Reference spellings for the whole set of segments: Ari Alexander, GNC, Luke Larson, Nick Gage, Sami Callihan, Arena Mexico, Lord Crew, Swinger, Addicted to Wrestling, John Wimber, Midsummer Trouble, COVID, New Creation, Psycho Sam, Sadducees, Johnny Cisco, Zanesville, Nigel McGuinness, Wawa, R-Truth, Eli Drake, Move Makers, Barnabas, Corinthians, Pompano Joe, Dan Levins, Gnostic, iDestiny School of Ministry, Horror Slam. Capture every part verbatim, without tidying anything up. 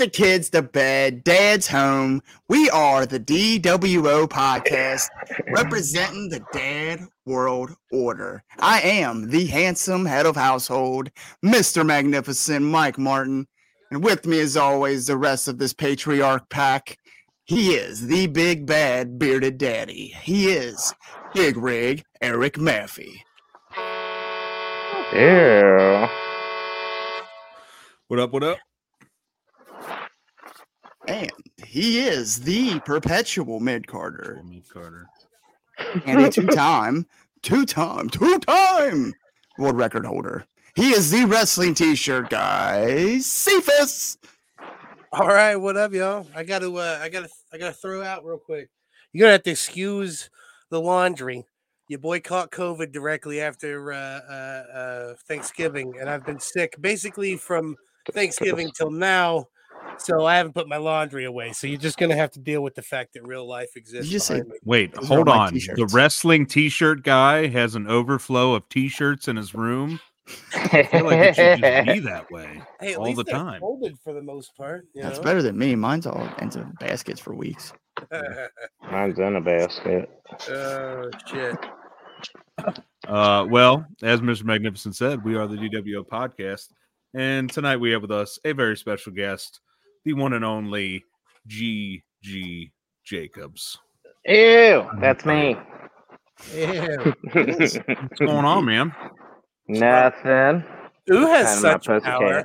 the kids to bed. Dad's home. We are the D W O Podcast, representing the Dad World Order. I am the handsome head of household, Mister Magnificent Mike Martin. And with me, as always, the rest of this patriarch pack. He is the big bad bearded daddy. He is Big Rig Eric Maffey. Yeah. What up, what up? And he is the perpetual mid-carder. Mid-carder. And a two-time, two-time, two-time world record holder. He is the wrestling t-shirt guy, Cephas. All right, what up, y'all? I got to, uh, I got to, I got to throw out real quick. You're gonna have to excuse the laundry. Your boy caught COVID directly after uh, uh, uh, Thanksgiving, and I've been sick basically from Thanksgiving till now. So I haven't put my laundry away. So you're just gonna have to deal with the fact that real life exists. You say, wait, Those hold on. The wrestling t-shirt guy has an overflow of t-shirts in his room. I feel like it should just be that way hey, all the time. Folded for the most part. You That's know? Better than me. Mine's all into baskets for weeks. Mine's in a basket. Oh shit. Uh, well, as Mister Magnificent said, we are the D W O Podcast, and tonight we have with us a very special guest, the one and only G G Jacobs. Ew, that's me. Ew. What's going on, man? Nothing. Who has such power?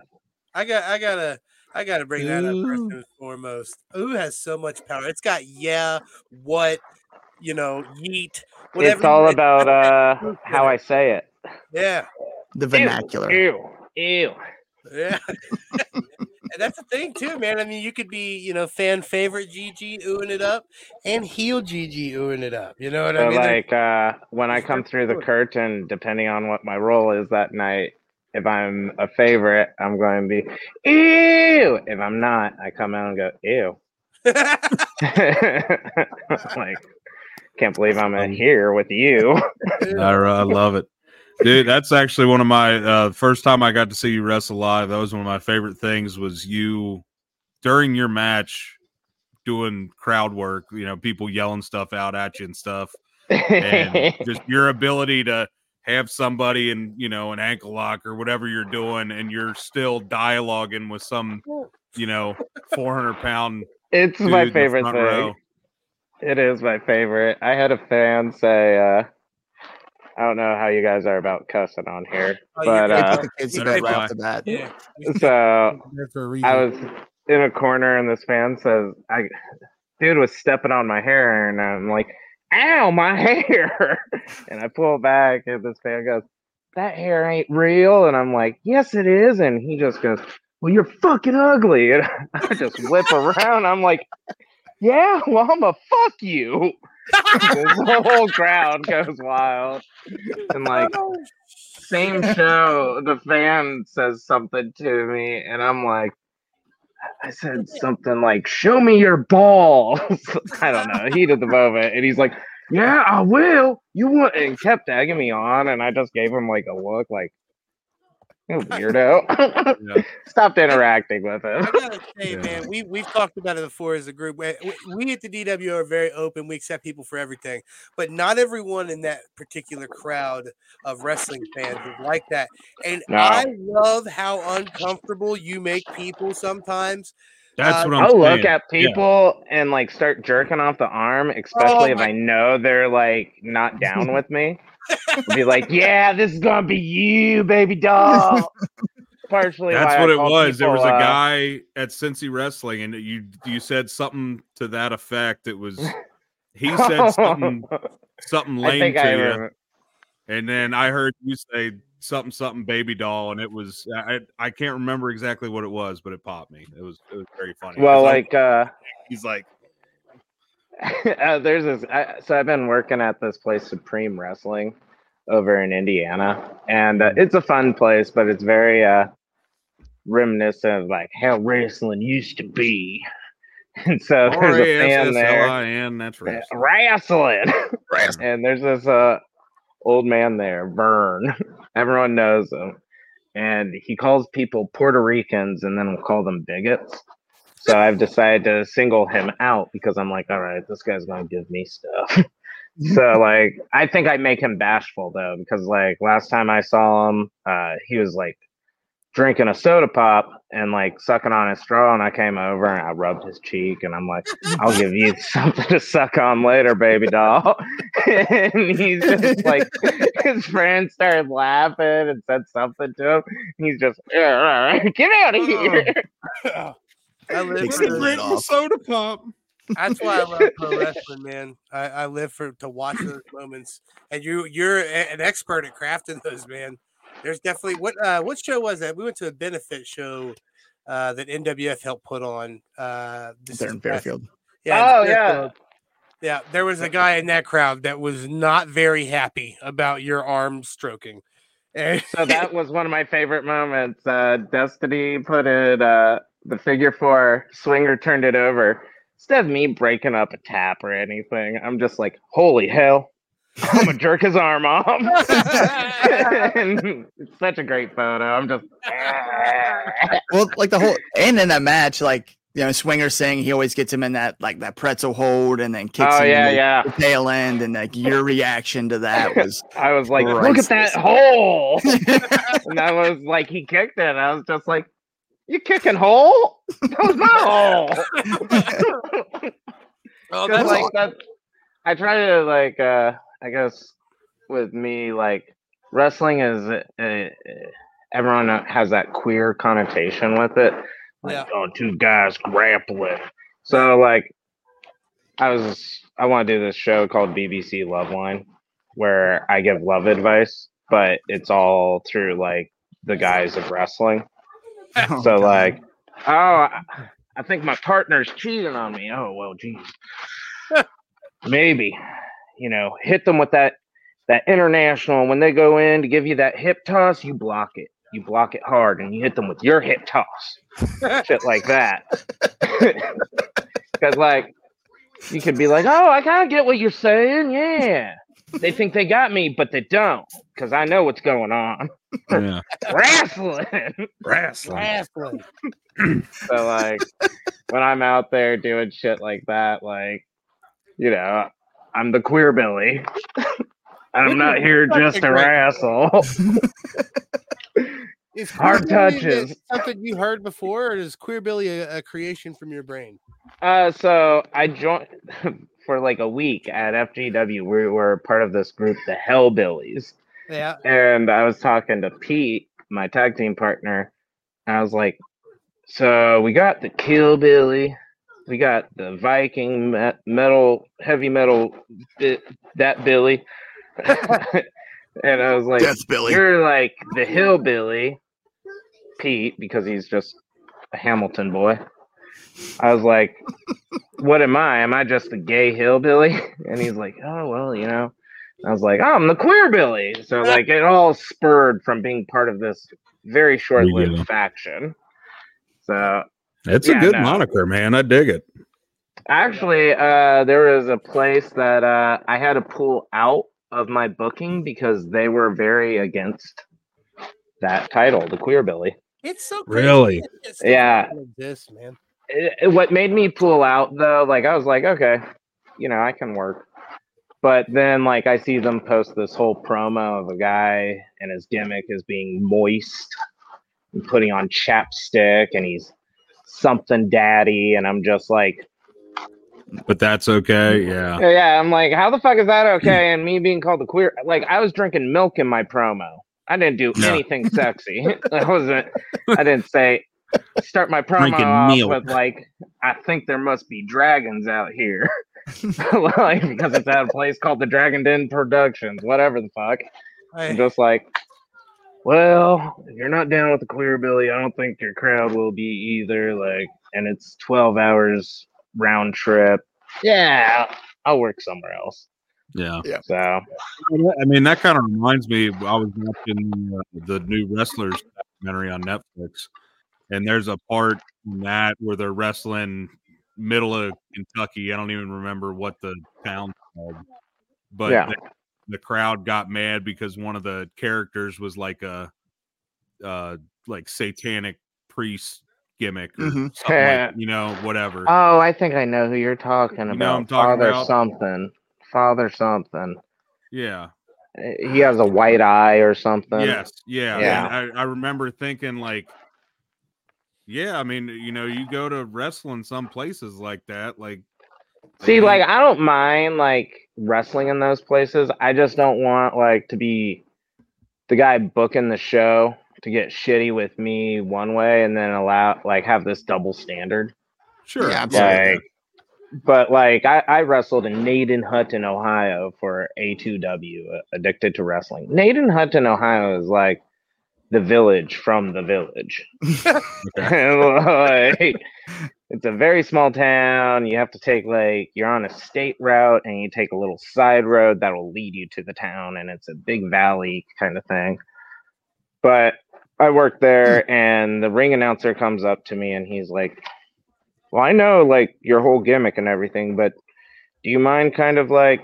I got, I gotta, I gotta bring Ooh. that up first and foremost. Who has so much power? It's got yeah, what, you know, yeet. Whatever. It's all about uh, how I say it. Yeah. The vernacular. Ew. Ew. Yeah. And that's the thing too, man. I mean, you could be, you know, fan favorite G G oohing it up and heel G G oohing it up. You know what so I mean? Like uh, when I come through the curtain, depending on what my role is that night, if I'm a favorite, I'm going to be ew. If I'm not, I come out and go ew. Like, can't believe I'm in here with you. I, I love it. Dude, that's actually one of my uh, first time I got to see you wrestle live. That was one of my favorite things was you during your match doing crowd work, you know, people yelling stuff out at you and stuff. And just your ability to have somebody in, you know, an ankle lock or whatever you're doing, and you're still dialoguing with some, you know, four hundred pound. It's my favorite thing. Row. It is my favorite. I had a fan say, uh, I don't know how you guys are about cussing on here, oh, but uh, the kids right off the bat. Yeah. So I was in a corner, and this fan says, "I dude was stepping on my hair," and I'm like, "Ow, my hair!" And I pull back, and this fan goes, "That hair ain't real," and I'm like, "Yes, it is," and he just goes, "Well, you're fucking ugly," and I just whip around. I'm like, "Yeah, well, I'm a fuck you." The whole crowd goes wild. And like same show, the fan says something to me, and I'm like, I said something like, "Show me your balls." I don't know. Heat of the moment, and he's like, "Yeah, I will. You want?" And kept egging me on, and I just gave him like a look, like, "You weirdo." Yeah. Stopped interacting with him. I gotta say, yeah. man, we, we've talked about it before as a group. We, we at the D W are very open. We accept people for everything. But not everyone in that particular crowd of wrestling fans is like that. And no. I love how uncomfortable you make people sometimes. That's uh, what I'm I'll saying. Look at people yeah. and like start jerking off the arm, especially oh, if my- I know they're like not down with me. Be like, "Yeah, this is gonna be you, baby doll." Partially, that's what it was. There was a guy at Cincy Wrestling, and you you said something to that effect. It was he said something something lame to you, and then I heard you say something something baby doll, and it was I I can't remember exactly what it was, but it popped me. It was it was very funny. Well, like uh, he's like. Uh, there's this. I, so I've been working at this place, Supreme Wrestling, over in Indiana, and uh, it's a fun place, but it's very uh, reminiscent of like how wrestling used to be. And so there's a fan there. That's wrestling. Wrestling. And there's this uh, old man there, Vern. Everyone knows him, and he calls people Puerto Ricans, and then will call them bigots. So I've decided to single him out because I'm like, all right, this guy's going to give me stuff. So, like, I think I make him bashful, though, because, like, last time I saw him, uh, he was, like, drinking a soda pop and, like, sucking on his straw, and I came over and I rubbed his cheek, and I'm like, I'll give you something to suck on later, baby doll. And he's just, like, his friend started laughing and said something to him. He's just, get out of here. I live for the soda pop. That's why I love pro wrestling, man. I, I live for to watch those moments, and you you're an expert at crafting those, man. There's definitely what uh, what show was that? We went to a benefit show uh, that N W F helped put on. Uh, this They're in Fairfield. Yeah, oh in Fairfield. yeah, yeah. There was a guy in that crowd that was not very happy about your arm stroking. And so that was one of my favorite moments. Uh, Destiny put it uh, the figure four. Swinger turned it over. Instead of me breaking up a tap or anything, I'm just like, holy hell, I'm gonna jerk his arm off. It's such a great photo. I'm just well, like the whole and in that match, like, you know, Swinger saying he always gets him in that like that pretzel hold and then kicks oh, him yeah, in the, yeah. the tail end, and like your reaction to that was I was like, look at that hole. And I was like, he kicked it. I was just like, you kicking hole? That was my hole. Oh, that's like, that, I try to like, uh, I guess with me, like wrestling is uh, everyone has that queer connotation with it. Yeah. Like, oh, two guys grappling. So like, I was, I want to do this show called B B C Loveline, where I give love advice, but it's all through like the guise of wrestling. Oh, so, God. like, oh, I, I think my partner's cheating on me. Oh, well, geez. Maybe, you know, hit them with that that international. When they go in to give you that hip toss, you block it. You block it hard, and you hit them with your hip toss. Shit like that. Because, like, you could be like, oh, I kind of get what you're saying. Yeah. They think they got me, but they don't, because I know what's going on. Yeah. Wrestling. Wrestling. Wrestling. So, like, when I'm out there doing shit like that, like, you know, I'm the queer Billy. I'm not here just to wrestle. Is hard touches something you heard before, or is Queer Billy a, a creation from your brain? Uh, so I joined for like a week at F G W. We were part of this group, the Hellbillies. Yeah. And I was talking to Pete, my tag team partner, and I was like, so we got the Kill Billy, we got the Viking metal, heavy metal, that Billy. And I was like, Death Billy. You're like the hillbilly. Pete, because he's just a Hamilton boy. I was like, what am I? Am I just a gay hillbilly? And he's like, oh, well, you know. I was like, oh, I'm the queer Billy. So, like, it all spurred from being part of this very short-lived yeah. faction. So it's yeah, a good no. moniker, man. I dig it. Actually, uh, there was a place that uh, I had to pull out of my booking because they were very against that title, the Queer Billy. It's so crazy. Really? It's yeah. This, man. It, it, what made me pull out, though, like, I was like, okay, you know, I can work. But then, like, I see them post this whole promo of a guy and his gimmick is being moist and putting on chapstick and he's something daddy. And I'm just like... But that's okay, yeah. Yeah, I'm like, how the fuck is that okay? And me being called the queer... Like, I was drinking milk in my promo. I didn't do no. anything sexy. I wasn't... I didn't say... Start my promo drinking off milk. With, like, I think there must be dragons out here. Like, because it's at a place called the Dragon Den Productions, whatever the fuck. Hey. I'm just like, well, if you're not down with the Queer Billy, I don't think your crowd will be either. Like, and it's twelve hours round trip. Yeah, I'll work somewhere else. Yeah. yeah. So, I mean, that kind of reminds me. I was watching uh, the new Wrestlers documentary on Netflix, and there's a part in that where they're wrestling. Middle of Kentucky. I don't even remember what the town called, but yeah. the, the crowd got mad because one of the characters was like a uh like satanic priest gimmick or mm-hmm. something like, you know, whatever. Oh, I think I know who you're talking about. You know I'm talking Father about? something. Father something. Yeah. He has a white eye or something. Yes. Yeah. yeah. I, I remember thinking like, yeah, I mean, you know, you go to wrestling some places like that. Like, see, like, I don't mind like wrestling in those places. I just don't want like to be the guy booking the show to get shitty with me one way and then allow like have this double standard. Sure. Yeah, absolutely. Like, but like I, I wrestled in Naden Hutton, Ohio for A two W, Addicted to Wrestling. Naden Hutton, Ohio is like the village from the village. Like, it's a very small town. You have to take like you're on a state route and you take a little side road that'll lead you to the town, and it's a big valley kind of thing. But I worked there and the ring announcer comes up to me and he's like, well, I know like your whole gimmick and everything, but do you mind kind of like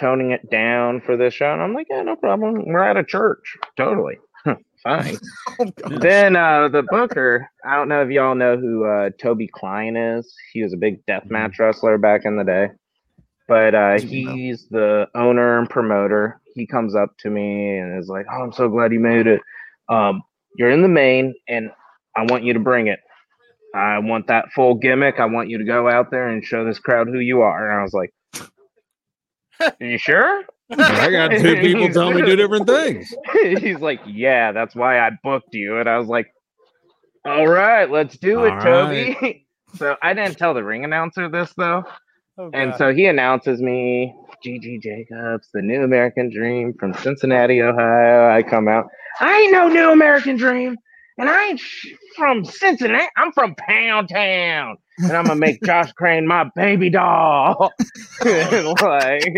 toning it down for this show? And I'm like, yeah, no problem. We're at a church. Totally. Fine. Oh, then uh, the booker, I don't know if y'all know who uh, Toby Klein is. He was a big deathmatch wrestler back in the day. But uh, he's the owner and promoter. He comes up to me and is like, oh, I'm so glad you made it. Um, you're in the main and I want you to bring it. I want that full gimmick. I want you to go out there and show this crowd who you are. And I was like, are you sure? I got two people telling me two different things. He's like, yeah, that's why I booked you. And I was like, all right, let's do all it, Toby. Right. So I didn't tell the ring announcer this, though. Oh, and so he announces me, G G Jacobs, the New American Dream from Cincinnati, Ohio. I come out. I ain't no New American Dream. And I ain't from Cincinnati. I'm from Pound Town. And I'm going to make Josh Crane my baby doll. Like,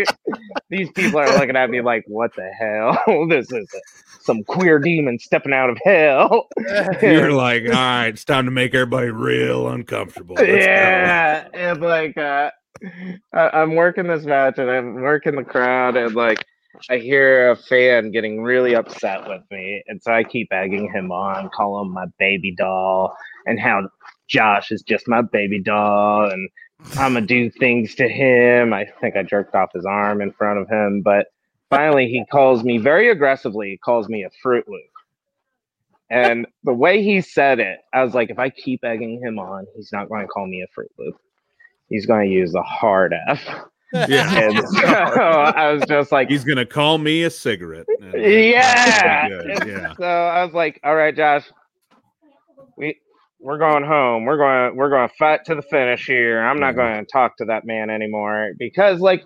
these people are looking at me like, what the hell? This is some queer demon stepping out of hell. You're like, all right, it's time to make everybody real uncomfortable. Let's yeah. And like, uh, I- I'm working this match and I'm working the crowd and like, I hear a fan getting really upset with me, and so I keep egging him on, call him my baby doll, and how Josh is just my baby doll, and I'm gonna do things to him. I think I jerked off his arm in front of him, but finally he calls me very aggressively, calls me a Fruit Loop. And the way he said it, I was like, if I keep egging him on, he's not going to call me a Fruit Loop. He's going to use a hard F. Yeah, so I was just like, he's gonna call me a cigarette. Yeah. yeah. So I was like, all right, Josh, we we're going home. We're going we're going to fight to the finish here. I'm not mm-hmm. going to talk to that man anymore because, like,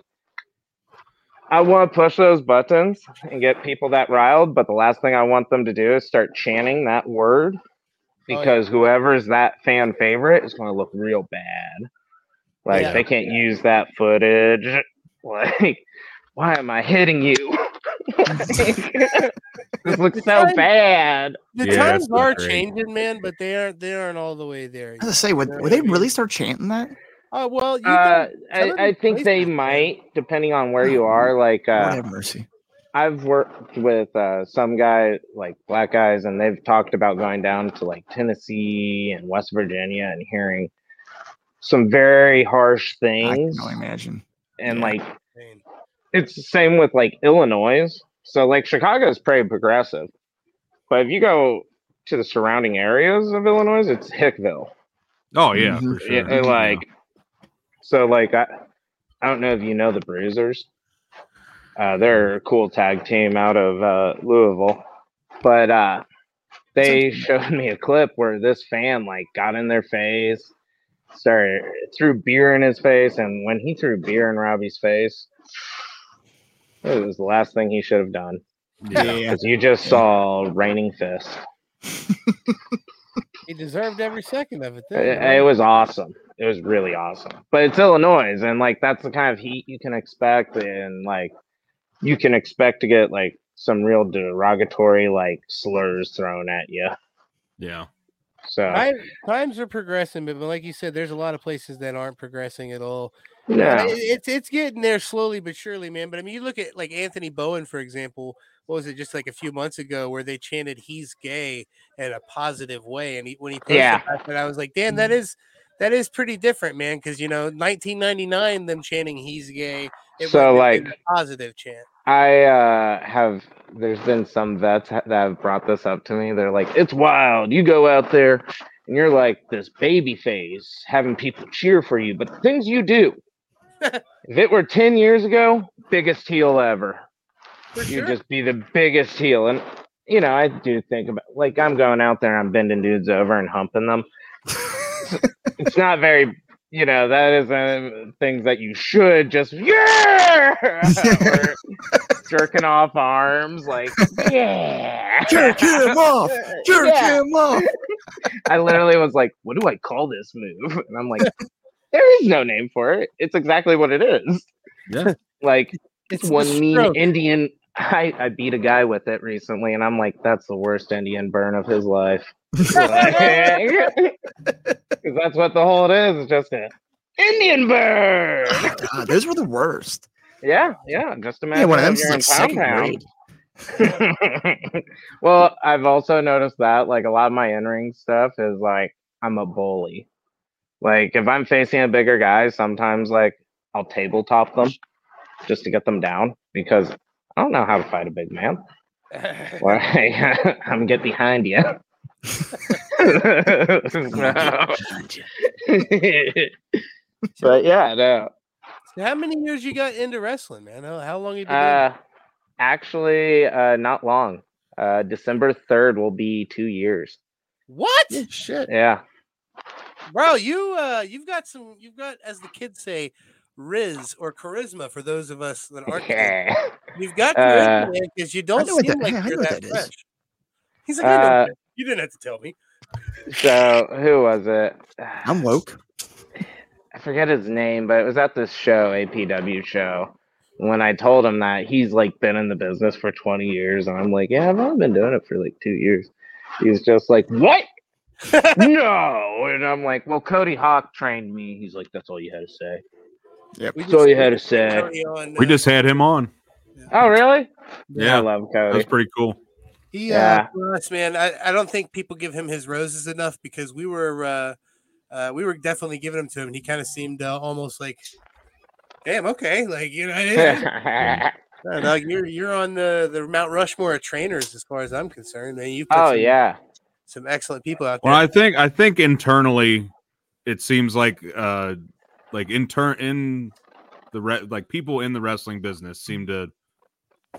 I want to push those buttons and get people that riled. But the last thing I want them to do is start chanting that word because oh, yeah. whoever's that fan favorite is going to look real bad. Like, yeah, they can't yeah. use that footage. Like, why am I hitting you? This looks the so time, bad. The yeah, times are great. changing, man, but they aren't they aren't all the way there. I was going to say, would, would they really start chanting that? Uh, well, you uh, I, I think they that. might, depending on where you are. Like, uh, Lord have mercy. I've worked with uh, some guy, like black guys, and they've talked about going down to, like, Tennessee and West Virginia and hearing some very harsh things. I can only imagine. And yeah. like, it's the same with like Illinois. So like Chicago is pretty progressive, but if you go to the surrounding areas of Illinois, it's Hickville. Oh yeah, mm-hmm. for sure. It, like, yeah. so like I, I don't know if you know the Bruisers. Uh, they're a cool tag team out of uh, Louisville, but uh, they showed me a clip where this fan like got in their face. Sorry, threw beer in his face, and when he threw beer in Robbie's face, it was the last thing he should have done. Yeah, you just saw raining fist. He deserved every second of it. It, it was awesome. It was really awesome. But it's Illinois, and like that's the kind of heat you can expect, and like you can expect to get like some real derogatory like slurs thrown at you. Yeah. So I, times are progressing, but like you said, there's a lot of places that aren't progressing at all. Yeah, it, it's it's getting there slowly but surely, man. But I mean, you look at like Anthony Bowen, for example, what was it, just like a few months ago, where they chanted "He's gay" in a positive way, and he, when he posted yeah. that, and I was like, damn, that is that is pretty different, man, because you know, nineteen ninety-nine, them chanting "He's gay," it so was like a positive chant. I uh, have. There's been some vets that have brought this up to me. They're like, it's wild. You go out there and you're like this baby face having people cheer for you. But the things you do, if it were ten years ago, biggest heel ever. For You'd sure. just be the biggest heel. And, you know, I do think about, like, I'm going out there, I'm bending dudes over and humping them. It's not very, you know, that is uh, things that you should just, yeah! or, jerking off arms, like, yeah. Jerk him off. Jerk yeah. him off. I literally was like, what do I call this move? And I'm like, there is no name for it. It's exactly what it is. Yeah. Like, it's one mean stroke. Indian. I, I beat a guy with it recently, and I'm like, that's the worst Indian burn of his life. Because that's what the whole it is. It's just an Indian burn. Oh, God, those were the worst. Yeah, yeah. Just imagine. Yeah, one of them's like second grade. Well, I've also noticed that, like, a lot of my in-ring stuff is like, I'm a bully. Like, if I'm facing a bigger guy, sometimes like I'll tabletop them just to get them down because I don't know how to fight a big man. Like, I'm gonna get behind you. But yeah, no. How many years you got into wrestling, man? How, how long have you been? Uh, actually, uh, not long. Uh, December third will be two years. What? Yeah, shit. Yeah. Bro, you uh, you've got some. You've got, as the kids say, riz or charisma. For those of us that aren't, yeah. you've got charisma because uh, you don't seem that, like yeah, you're that, that fresh. Is. He's like, I uh, you didn't have to tell me. So who was it? I'm woke. I forget his name, but it was at this show, A P W show. When I told him that, he's like been in the business for twenty years. And I'm like, yeah, I've only been doing it for like two years. He's just like, what? No. And I'm like, well, Cody Hawk trained me. He's like, that's all you had to say. Yep. That's all you had to say. We just had him on. Oh, really? Yeah. I love Cody. That's pretty cool. He, yeah. Uh, us, man, I, I don't think people give him his roses enough because we were, uh, Uh, we were definitely giving them to him, and he kind of seemed uh, almost like, "Damn, okay, like you know, I mean, no, you're you're on the, the Mount Rushmore of trainers, as far as I'm concerned." And you, oh some, yeah, some excellent people out there. Well, I think I think internally, it seems like uh, like intern in the re- like people in the wrestling business seem to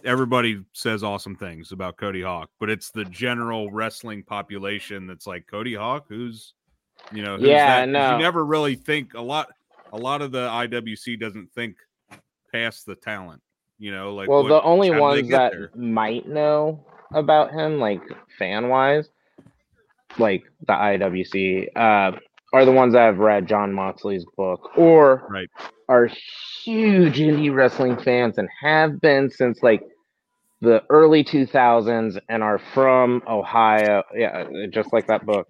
everybody says awesome things about Cody Hawk, but it's the general wrestling population that's like Cody Hawk, who's You know, yeah, that, no. you never really think a lot. A lot of the I W C doesn't think past the talent. You know, like well, what, the only ones that there? might know about him, like fan wise, like the I W C, uh, are the ones that have read John Moxley's book or right. are huge indie wrestling fans and have been since like the early two thousands and are from Ohio. Yeah, just like that book.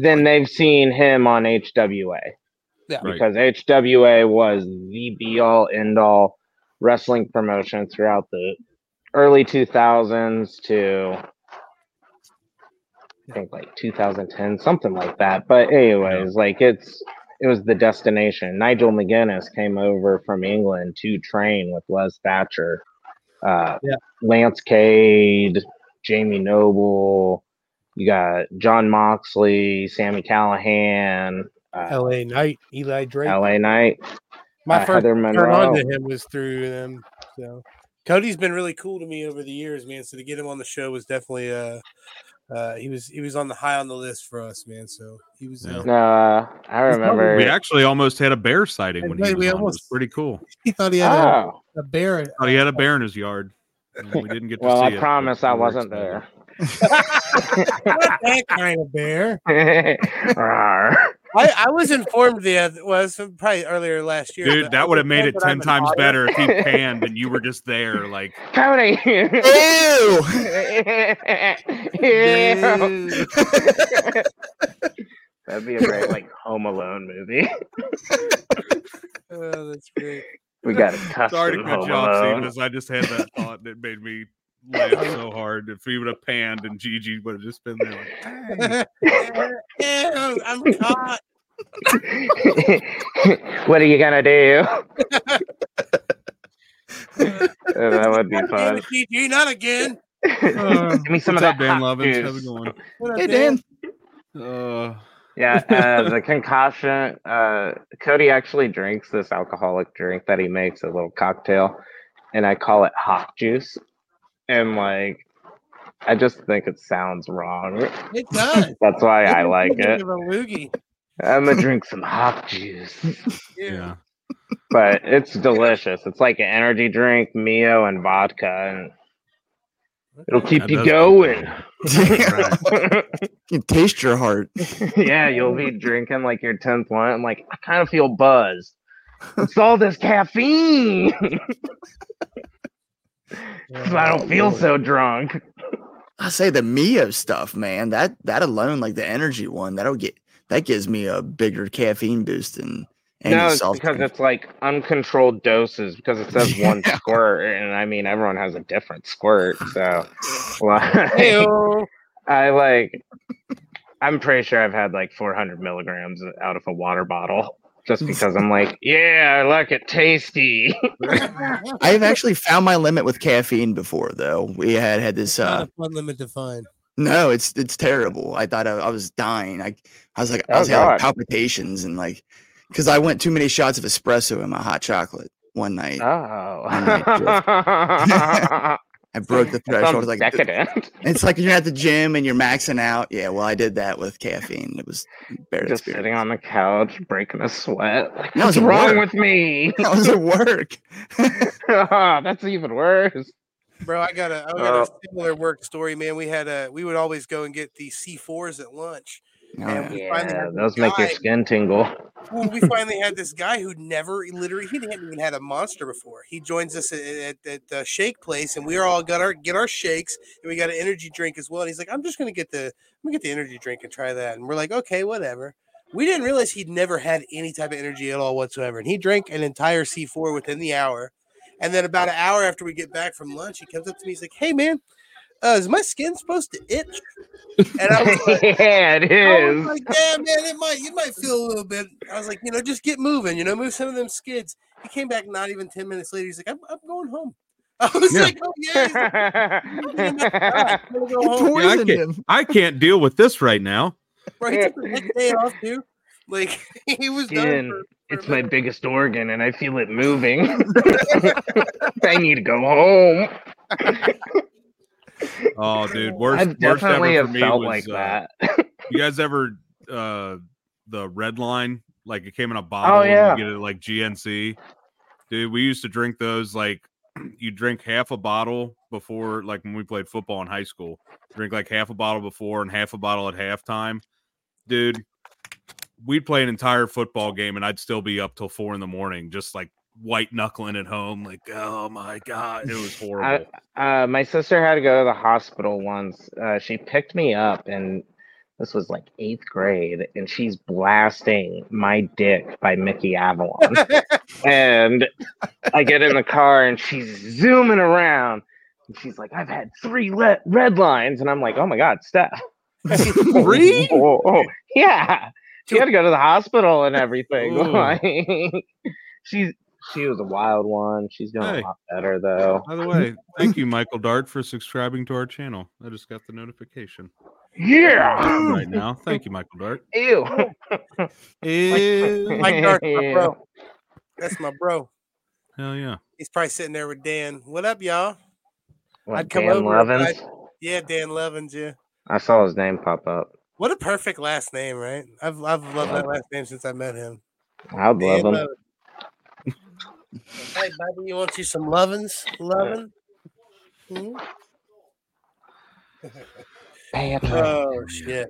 Then they've seen him on H W A. Yeah. Because right. H W A was the be-all, end-all wrestling promotion throughout the early two thousands to I think like two thousand ten, something like that. But anyways, like it's it was the destination. Nigel McGuinness came over from England to train with Les Thatcher. Uh, yeah. Lance Cade, Jamie Noble, you got John Moxley, Sami Callihan, uh, L A. Knight, Eli Drake, L A. Knight. My uh, first turn on to him was through them. So Cody's been really cool to me over the years, man. So to get him on the show was definitely uh, uh he was he was on the high on the list for us, man. So he was. No, yeah. uh, I remember we actually almost had a bear sighting I when he was on. Almost, it was pretty cool. He thought he had oh. a, a bear. Oh, he had a bear in his yard. And we didn't get to well, see I it. Well, I promise I wasn't there. Not that kind of bear. I, I was informed the other was probably earlier last year. Dude, that would have made it ten times audience. better if he panned and you were just there, like Cody. Ew. Ew. That'd be a great like Home Alone movie. Oh, that's great. We got a custom. Sorry to cut you off, Cephas. I just had that thought that made me laugh so hard. If we would have panned and Gigi would have just been there like, hey, I'm caught. What are you gonna do? That would be fun. Gigi, not again. Uh, Give me some of that Dan hot juice. How's it going? What hey, up, Dan. Dan. Uh, yeah, uh, the concoction. Uh, Cody actually drinks this alcoholic drink that he makes, a little cocktail, and I call it hot juice. And like, I just think it sounds wrong. It does. That's why I like it. I'm gonna drink some hot juice. Yeah, but it's delicious. It's like an energy drink, Mio and vodka, and it'll keep that you going. Right. You taste your heart. Yeah, you'll be drinking like your tenth one. I'm like, I kind of feel buzzed. It's all this caffeine. Yeah, I don't feel so drunk. I say the Mio stuff, man. That that alone, like the energy one, that'll get that gives me a bigger caffeine boost than any no, it's because drink. It's like uncontrolled doses because it says yeah. one squirt, and I mean everyone has a different squirt, so like, I like I'm pretty sure I've had like four hundred milligrams out of a water bottle just because I'm like, yeah, I like it tasty. I've actually found my limit with caffeine before, though. We had had this uh, fun limit to find. No, it's it's terrible. I thought I, I was dying. I I was like oh, I was having like, palpitations and like. Because I went too many shots of espresso in my hot chocolate one night. Oh. One night I broke the threshold. Like, decadent. It's like you're at the gym and you're maxing out. Yeah, well, I did that with caffeine. It was bare Just experience. Sitting on the couch, breaking a sweat. Like, what's wrong with me? That was at work. Oh, that's even worse. Bro, I got, a, I got oh. a similar work story, man. We had a, we would always go and get the C fours at lunch. Oh, and we yeah, those guy, make your skin tingle. Well, we finally had this guy who never, literally, he hadn't even had a monster before. He joins us at, at, at the shake place, and we all got our get our shakes, and we got an energy drink as well. And he's like, "I'm just gonna get the, I'm gonna get the energy drink and try that." And we're like, "Okay, whatever." We didn't realize he'd never had any type of energy at all whatsoever, and he drank an entire C four within the hour. And then about an hour after we get back from lunch, he comes up to me, he's like, "Hey, man. Uh, is my skin supposed to itch?" And I was like, "Yeah, it is." I was like, "Yeah, man, it might. You might feel a little bit." I was like, "You know, just get moving. You know, move some of them skids." He came back not even ten minutes later. He's like, "I'm, I'm going home." I was yeah. like, "Oh yeah." He's like, I'm go home. Yeah, I, can't, I can't deal with this right now. Right, he took the next day off too. Like he was skin, done. For, for it's my biggest organ, and I feel it moving. I need to go home. Oh, dude, worst, I've worst definitely ever for me felt was, like uh, that. You guys ever uh, the red line? Like it came in a bottle. Oh, yeah. And you get it at, like G N C. Dude, we used to drink those. Like you drink half a bottle before, like when we played football in high school. Drink like half a bottle before and half a bottle at halftime. Dude, we'd play an entire football game and I'd still be up till four in the morning, just like white knuckling at home, like, oh my god, it was horrible. I, uh, my sister had to go to the hospital once. Uh, she picked me up, and this was like eighth grade, and she's blasting "My Dick" by Mickey Avalon. And I get in the car, and she's zooming around, and she's like, "I've had three le- red lines," and I'm like, "Oh my god, Steph, three? Oh, oh, yeah, she had to go to the hospital and everything." she's She was a wild one. She's doing hey. a lot better, though. By the way, thank you, Michael Dart, for subscribing to our channel. I just got the notification. Yeah! Right now. Thank you, Michael Dart. Ew. Ew. Mike, Mike Dart, my bro. That's my bro. Hell yeah. He's probably sitting there with Dan. What up, y'all? What, I'd come Dan over. Levins? I'd, yeah, Dan Levins, yeah. I saw his name pop up. What a perfect last name, right? I've, I've loved that last name since I met him. I would love him. Levins. Hey, buddy, you want to see some lovins? Lovin'? Mm-hmm. Oh, shit.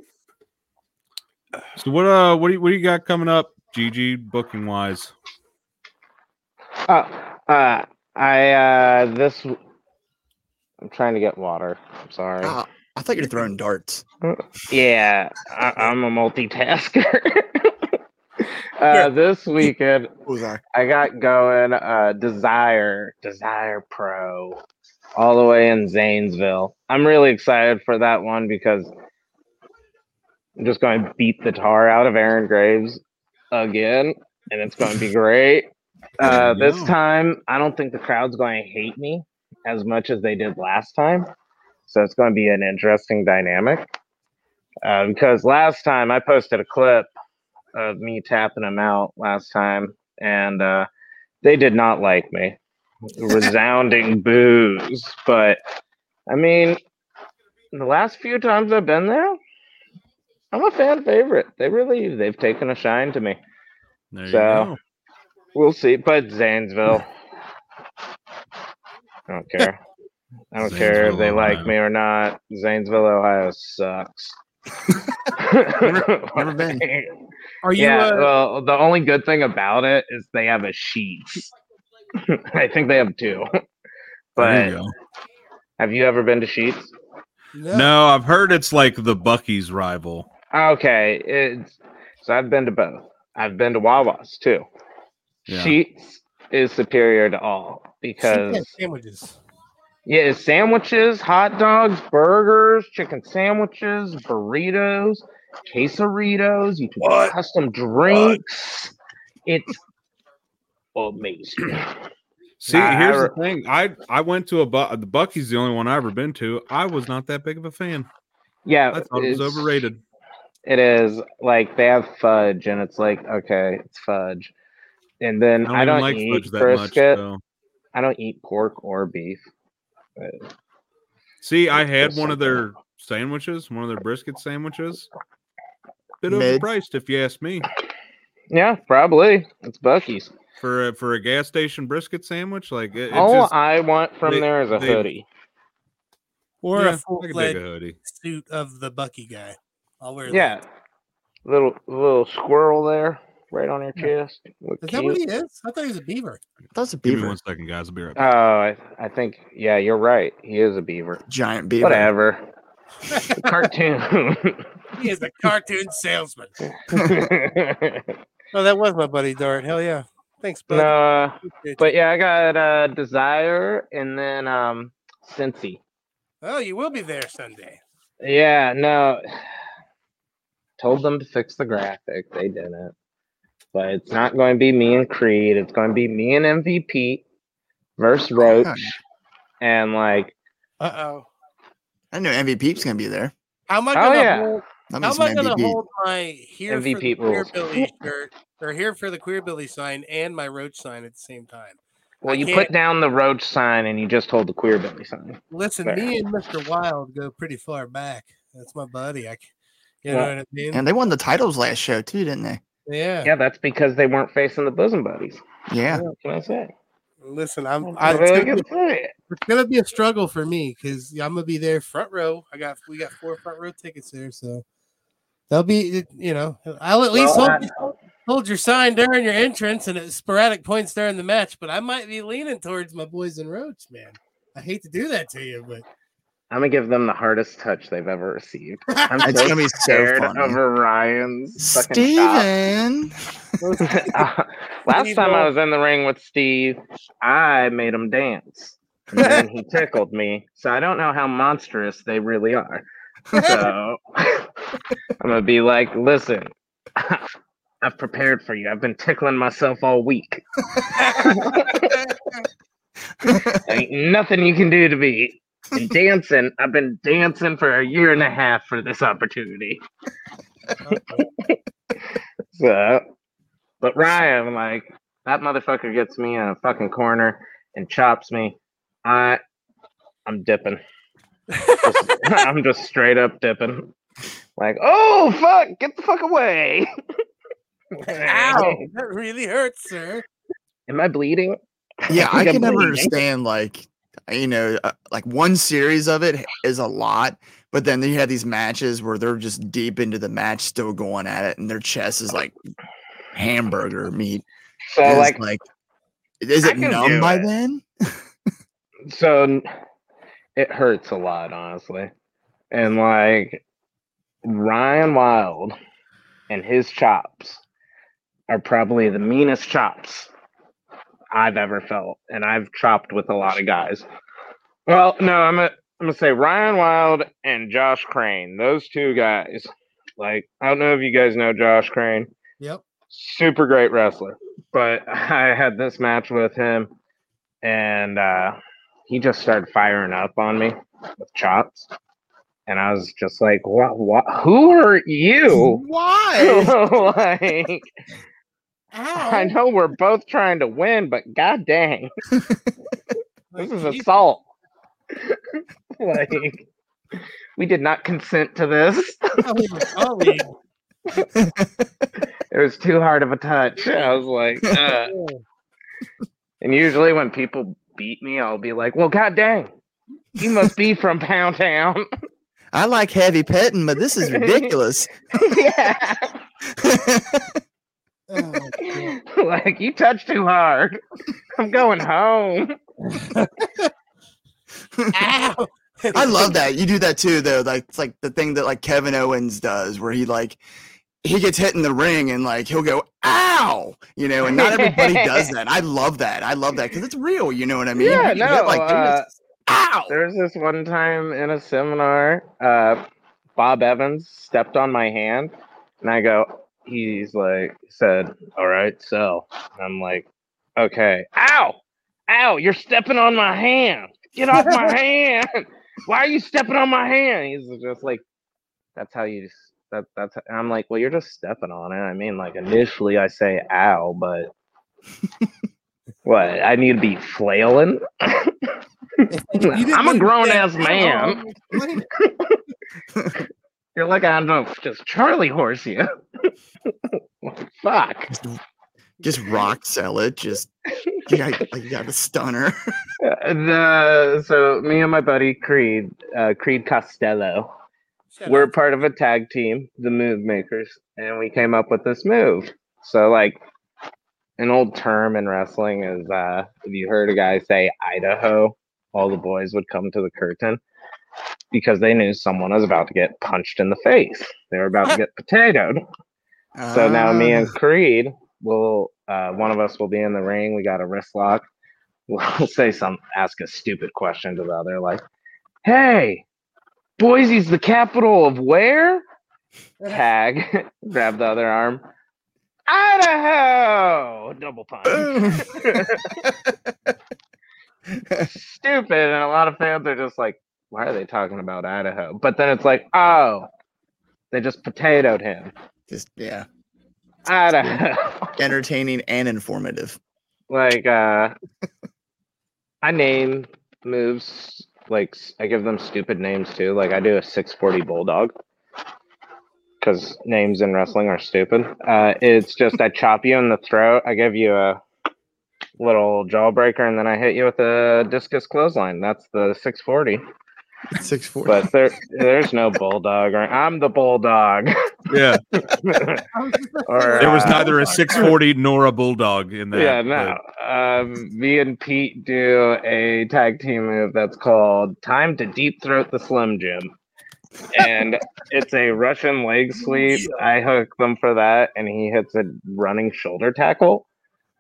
So what uh what do you what do you got coming up, G G, booking wise? Uh uh I uh this I'm trying to get water. I'm sorry. Uh, I thought you were throwing darts. Yeah, I, I'm a multitasker. Uh, this weekend, I got going uh, Desire, Desire Pro, all the way in Zanesville. I'm really excited for that one because I'm just going to beat the tar out of Aaron Graves again, and it's going to be great. Uh, this time, I don't think the crowd's going to hate me as much as they did last time, so it's going to be an interesting dynamic. Uh, because last time I posted a clip of me tapping them out last time, and uh, they did not like me. Resounding boos. But I mean, the last few times I've been there, I'm a fan favorite. They really, they've taken a shine to me. There so you go. We'll see. But Zanesville, I don't care. I don't Zanesville, care if they like Ohio. Me or not. Zanesville, Ohio sucks. never, never been. Are you? Yeah. Uh, well, the only good thing about it is they have a Sheetz. I think they have two. But you have you ever been to Sheetz? No. no, I've heard it's like the Buc-ee's rival. Okay, it's, so I've been to both. I've been to Wawa's too. Yeah. Sheetz is superior to all because sandwiches. Yeah, sandwiches, hot dogs, burgers, chicken sandwiches, burritos, quesaritos. You can what? Custom drinks. What? It's amazing. See, I, here's I, the thing. I, I went to a bu- the Buc-ee's, the only one I've ever been to. I was not that big of a fan. Yeah, I thought it was overrated. It is like they have fudge, and it's like okay, it's fudge, and then I don't, I don't like eat brisket. So. I don't eat pork or beef. See, I had one of their sandwiches, one of their brisket sandwiches. Bit Mid. overpriced, if you ask me. Yeah, probably. It's Buc-ee's. For a, for a gas station brisket sandwich, like it, all it just, I want from they, there is a they, hoodie, or yeah, a full-fledged suit of the Buc-ee guy. I'll wear. Yeah, that. little little squirrel there, right on your chest. Look is cute. That what he is? I thought he was a beaver. That's a beaver. Give me one second, guys. I'll be right back. Oh, I, I think yeah, you're right. He is a beaver. Giant beaver. Whatever. Cartoon. He is a cartoon salesman. Oh, that was my buddy Dart. Hell yeah. Thanks, bud. Uh, but yeah, I got uh, Desire and then um, Cincy. Oh, you will be there Sunday. Yeah, no. Told them to fix the graphic. They didn't. But it's not going to be me and Creed. It's going to be me and M V P versus Roach. God. And like... Uh-oh. I knew M V P's going to be there. How am I going to oh, yeah. hold, how am I going to hold my here M V P for the rules. Queer Billy shirt? They're here for the Queer Billy sign and my Roach sign at the same time. Well, I you can't... put down the Roach sign and you just hold the Queer Billy sign. Listen, there. Me and Mister Wild go pretty far back. That's my buddy. I, you yeah. know what I mean? And they won the titles last show too, didn't they? Yeah. Yeah, that's because they weren't facing the Bosom Buddies. Yeah. yeah what can I say? Listen, I'm. I, it's, really gonna be, it's gonna be a struggle for me because I'm gonna be there front row. I got we got four front row tickets there, so they'll be. You know, I'll at least well, hold. I, Hold your sign during your entrance and at sporadic points during the match, but I might be leaning towards my boys in Roach, man. I hate to do that to you, but I'm gonna give them the hardest touch they've ever received. I'm it's so gonna be scared so of Orion's Steven. uh, last time I was in the ring with Steve, I made him dance, and then he tickled me. So I don't know how monstrous they really are. So I'm gonna be like, listen. I've prepared for you. I've been tickling myself all week. Ain't nothing you can do to me. And dancing, I've been dancing for a year and a half for this opportunity. So, but Ryan, like, that motherfucker gets me in a fucking corner and chops me. I, I'm dipping. Just, I'm just straight up dipping. Like, oh, fuck, get the fuck away. Ow, that really hurts, sir. Am I bleeding? Yeah, I, I can never understand, like, you know, uh, like one series of it is a lot, but then you have these matches where they're just deep into the match, still going at it, and their chest is like hamburger meat. So, is, like, like, is it numb by it. Then? So, it hurts a lot, honestly. And, like, Ryan Wild and his chops. are probably the meanest chops I've ever felt, and I've chopped with a lot of guys. Well, no, I'm gonna I'm gonna say Ryan Wild and Josh Crane. Those two guys, like, I don't know if you guys know Josh Crane. Yep. Super great wrestler, but I had this match with him, and uh, he just started firing up on me with chops. And I was just like, what, what, who are you? Why? Like, I know we're both trying to win, but god dang. This is assault. Like, we did not consent to this. It was too hard of a touch. I was like, uh. And usually when people beat me, I'll be like, well, god dang, you must be from Pound Town. I like heavy petting, but this is ridiculous. Yeah. Oh, like, you touch too hard. I'm going home. Ow. I love that. You do that too, though. Like, it's like the thing that like Kevin Owens does, where he like he gets hit in the ring and like he'll go, ow, you know, and not everybody does that. I love that. I love that because it's real, you know what I mean? Yeah, no, hit, like, uh, ow. There was this one time in a seminar, uh, Bob Evans stepped on my hand, and I go, he's like, said, all right, so. And I'm like, okay. Ow! Ow, you're stepping on my hand. Get off my hand. Why are you stepping on my hand? He's just like, that's how you, that, that's, how. And I'm like, well, you're just stepping on it. I mean, like, initially I say ow, but what? I need to be flailing? I'm a grown-ass man. You're like, I don't know, just Charlie horse you. Fuck. Just, just rock sell it. Just, you got, you got a stunner. the, so me and my buddy Creed, uh, Creed Costello, Shut we're up. part of a tag team, the Move Makers, and we came up with this move. So, like, an old term in wrestling is uh, if you heard a guy say Idaho, all the boys would come to the curtain because they knew someone was about to get punched in the face. They were about to get potatoed. Uh, so now me and Creed, will uh, one of us will be in the ring. We got a wrist lock. We'll say some, ask a stupid question to the other, like, hey, Boise's the capital of where? Tag. Grab the other arm. Idaho! Double punch. Stupid, and a lot of fans are just like, why are they talking about Idaho? But then it's like, oh, they just potatoed him. Just, yeah. Idaho. Entertaining and informative. Like, uh, I name moves, like, I give them stupid names too. Like, I do a six forty Bulldog because names in wrestling are stupid. Uh, it's just, I chop you in the throat, I give you a little jawbreaker, and then I hit you with a discus clothesline. That's the six forty. six forty. But there, there's no bulldog. Or, I'm the bulldog. Yeah. Or, there was uh, neither a six forty nor a bulldog in that. Yeah, no. But... Um, me and Pete do a tag team move that's called Time to Deep Throat the Slim Jim. And it's a Russian leg sweep. I hook them for that, and he hits a running shoulder tackle.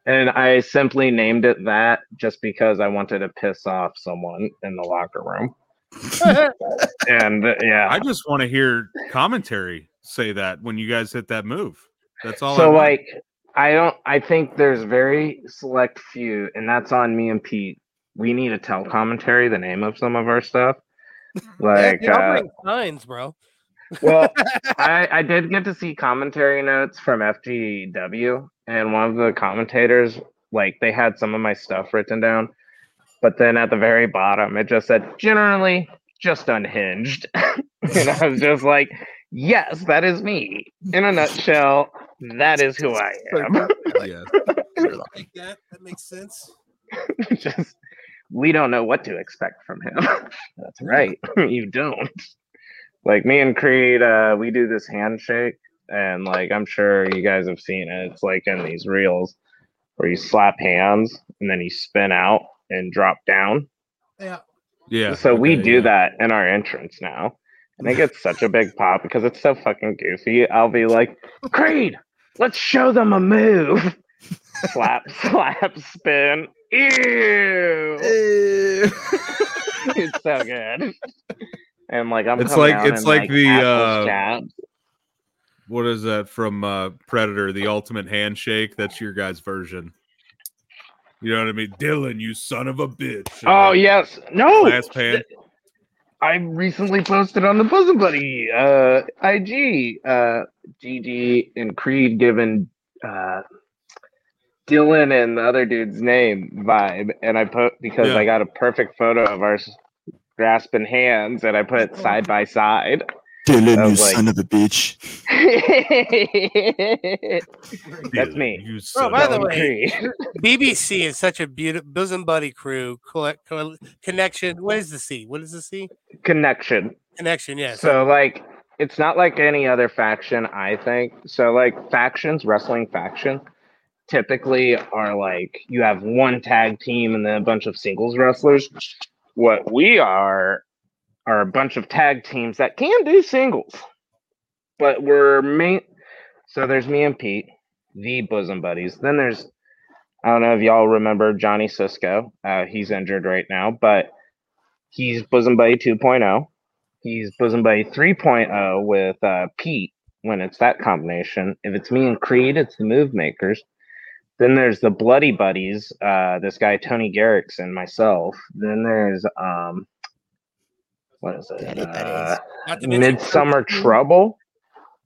And I simply named it that just because I wanted to piss off someone in the locker room. And uh, yeah, I just want to hear commentary say that when you guys hit that move. That's all. So I like, I don't. I think there's very select few, and that's on me and Pete. We need to tell commentary the name of some of our stuff. Like, yeah, uh, bring signs, bro. Well, I, I did get to see commentary notes from F G W. And one of the commentators, like, they had some of my stuff written down. But then at the very bottom, it just said, generally, just unhinged. And I was just like, yes, that is me. In a nutshell, that is who I am. Like that. That makes sense. Just, we don't know what to expect from him. That's right. You don't. Like, me and Creed, uh, we do this handshake. And, like, I'm sure you guys have seen it. It's, like, in these reels where you slap hands and then you spin out and drop down. Yeah. Yeah. So we do yeah. that in our entrance now. And it gets such a big pop because it's so fucking goofy. I'll be like, Creed, Let's show them a move. Slap, slap, spin. Ew. Ew. It's so good. And like I'm it's coming like out it's and, like, like the uh jabs. What is that from uh Predator, the ultimate handshake? That's your guy's version. You know what I mean? Dylan, you son of a bitch. Oh, and yes. No. Last pan. I recently posted on the Bosom Buddy uh, I G. Uh, G G and Creed giving uh, Dylan and the other dude's name vibe. And I put, because yeah. I got a perfect photo of our grasping hands and I put side by side. Dylan, you like, son of a bitch. That's me. You oh, by the way, B B C is such a beautiful Bosom Buddy Crew co- co- connection. What is the C? What is the C? Connection. Connection, yeah. So, like, it's not like any other faction, I think. So, like, factions, wrestling faction, typically are like you have one tag team and then a bunch of singles wrestlers. What we are... are a bunch of tag teams that can do singles, but we're main. So there's me and Pete, the Bosom Buddies. Then there's, I don't know if y'all remember Johnny Cisco. Uh, he's injured right now, but he's Bosom Buddy two point oh. He's Bosom Buddy three point oh with uh, Pete when it's that combination. If it's me and Creed, it's the Move Makers. Then there's the Bloody Buddies. Uh, this guy, Tony Garrix and myself. Then there's, um, what is it? Uh, Midsummer Trouble.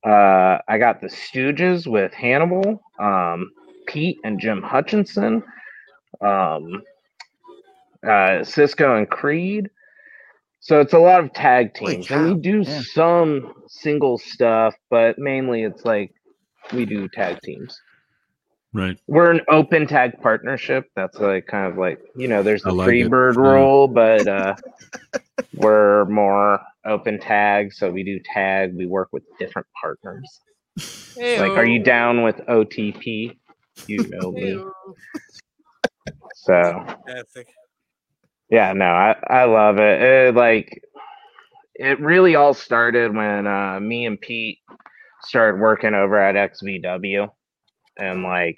Uh, I got the Stooges with Hannibal, um, Pete and Jim Hutchinson, um, uh, Cisco and Creed. So it's a lot of tag teams. And we do yeah. some single stuff, but mainly it's like we do tag teams. Right. We're an open tag partnership. That's like kind of like, you know, there's the like Freebird rule, but uh, we're more open tag. So we do tag. We work with different partners. Hey-o. Like, are you down with O T P? You know me. So, fantastic. Yeah, no, I, I love it. it. Like, it really all started when uh, me and Pete started working over at X V W. And like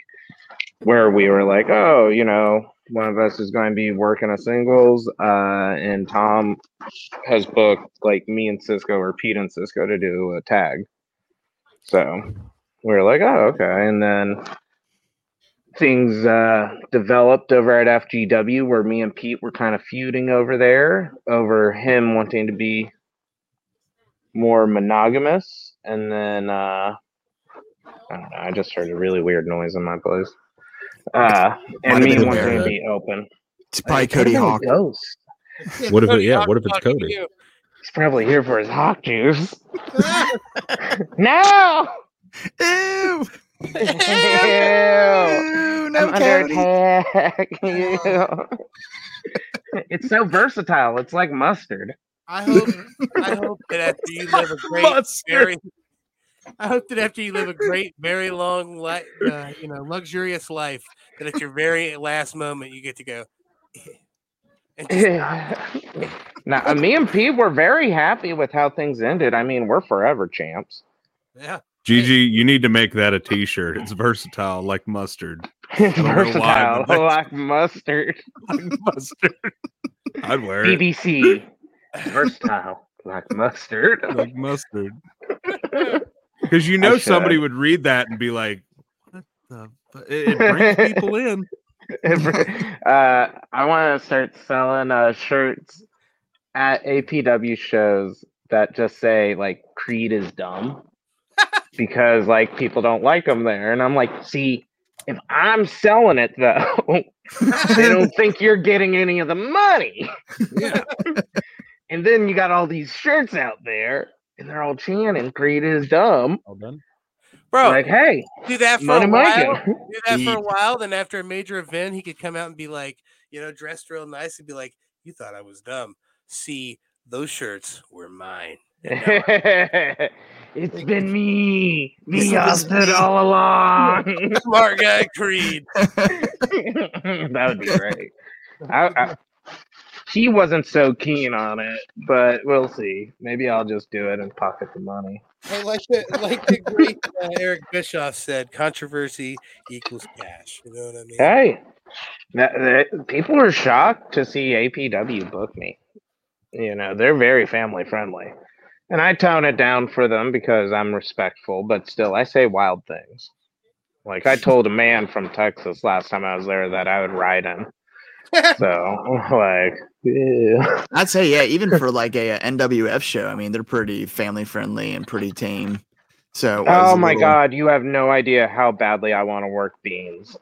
where we were like, oh, you know, one of us is going to be working on singles. Uh, and Tom has booked like me and Cisco or Pete and Cisco to do a tag. So we were like, oh, okay. And then things uh, developed over at F G W where me and Pete were kind of feuding over there over him wanting to be more monogamous. And then, uh, I don't know. I just heard a really weird noise in my place. Uh, and me wanting to be open. It's probably Cody Hawk. What if it, yeah, what if it's Cody? He's probably here for his hawk juice. No! Ew! Ew! Ew! No, I'm under attack. It's so versatile. It's like mustard. I hope I hope that after you live a great mustard. I hope that after you live a great, very long, life, uh, you know, luxurious life, that at your very last moment you get to go. Now, uh, me and Pete were very happy with how things ended. I mean, we're forever champs. Yeah. G G, you need to make that a T-shirt. It's versatile like mustard. It's versatile why, like mustard. Like mustard. I'd wear it. B B C. Versatile like mustard. Like mustard. Because you know somebody would read that and be like, "What the? F-? It, it brings people in." uh, I want to start selling uh, shirts at A P W shows that just say like "Creed is dumb" because like people don't like him there, and I'm like, "See, if I'm selling it though, they don't think you're getting any of the money." Yeah. And then you got all these shirts out there. And they're all chanting, Creed is dumb. All done. Bro, like, hey, do that for a while. Do that for a while. Then after a major event, he could come out and be like, you know, dressed real nice and be like, you thought I was dumb. See, those shirts were mine. It's been me. Me Austin all along. Smart guy Creed. That would be great. I, I, he wasn't so keen on it, but we'll see. Maybe I'll just do it and pocket the money. Well, like the like the great uh, Eric Bischoff said, controversy equals cash. You know what I mean? Hey, that, that, people are shocked to see A P W book me. You know, they're very family friendly, and I tone it down for them because I'm respectful. But still, I say wild things. Like I told a man from Texas last time I was there that I would ride him. So, like, yeah. I'd say, yeah, even for like a, a N W F show, I mean, they're pretty family friendly and pretty tame. So, oh my little... God, you have no idea how badly I want to work Beans.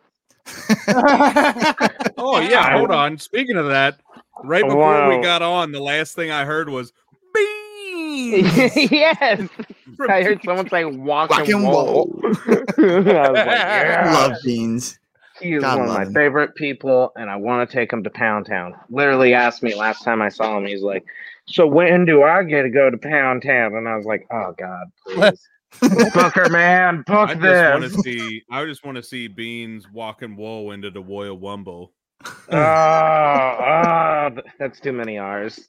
Oh, yeah, hold on. Speaking of that, right before Whoa. we got on, the last thing I heard was Beans. Yes. I heard someone say walk, walk and roll. I was like, yeah. Love Beans. He is God one of my him. favorite people, and I want to take him to Pound Town. Literally asked me last time I saw him, he's like, so when do I get to go to Pound Town? And I was like, oh, God, please. Booker, man, book I this. Just see, I just want to see Beans walking woe into the Royal Rumble. Oh, oh, that's too many R's.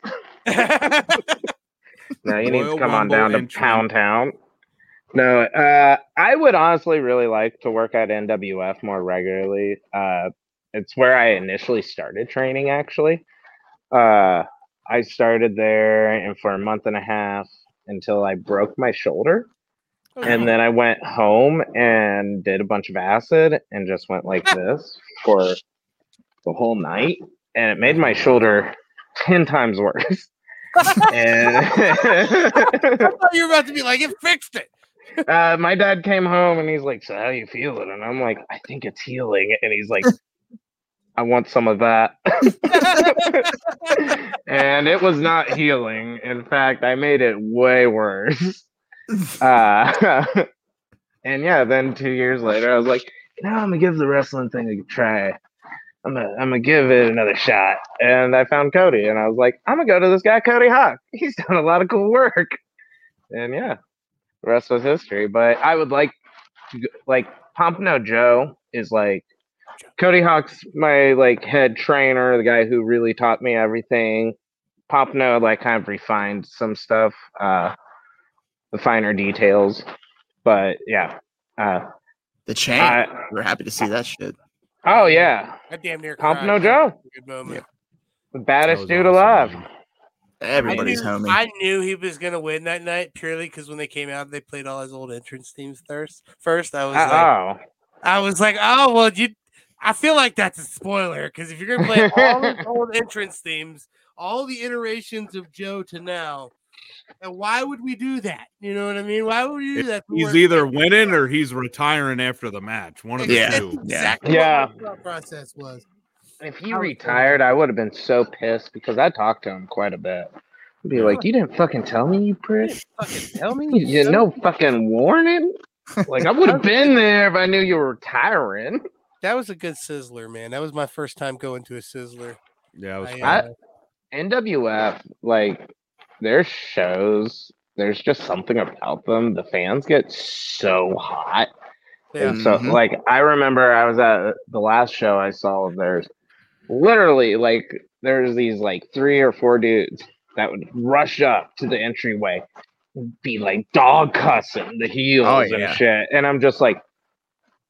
No, you need Royal to come Wumble on down to entry. Pound Town. No, uh, I would honestly really like to work at N W F more regularly. Uh, it's where I initially started training, actually. Uh, I started there and for a month and a half until I broke my shoulder. Okay. And then I went home and did a bunch of acid and just went like this for the whole night. And it made my shoulder ten times worse. And I thought you were about to be like, it fixed it. Uh, my dad came home and he's like, so how you feeling? And I'm like, I think it's healing. And he's like, I want some of that. And it was not healing. In fact, I made it way worse. Uh, and yeah, then two years later, I was like, you know, I'm going to give the wrestling thing a try. I'm going I'm to give it another shot. And I found Cody and I was like, I'm going to go to this guy, Cody Hawk. He's done a lot of cool work. And yeah. The rest was history, but I would like, like Pompano Joe is like Cody Hawk's my like head trainer, the guy who really taught me everything. Pompano like kind of refined some stuff, uh, the finer details, but yeah, uh, the chain. I, We're happy to see that shit. Oh yeah, that damn near Pompano Joe, good moment. Yeah. The baddest dude alive. Awesome. Everybody's homie. I knew he was gonna win that night purely because when they came out, they played all his old entrance themes first. First, I was Uh-oh. like, I was like, oh well, you. I feel like that's a spoiler because if you're gonna play all his old entrance themes, all the iterations of Joe to now, and why would we do that? You know what I mean? Why would we do that? He's either winning or he's retiring after the match. One of the yeah. two. Exactly. Yeah. What the process was. If he retired, I would have been so pissed because I talked to him quite a bit. I'd be like, you didn't fucking tell me, you prick. You didn't fucking tell me? You had no fucking warning? Like, I would have been there if I knew you were retiring. That was a good Sizzler, man. That was my first time going to a Sizzler. Yeah, it was I, uh, I, N W F, like, their shows, there's just something about them. The fans get so hot. Yeah. And so, mm-hmm. like, I remember I was at the last show I saw of theirs. Literally, like, there's these, like, three or four dudes that would rush up to the entryway, be, like, dog cussing the heels oh, yeah. and shit. And I'm just like,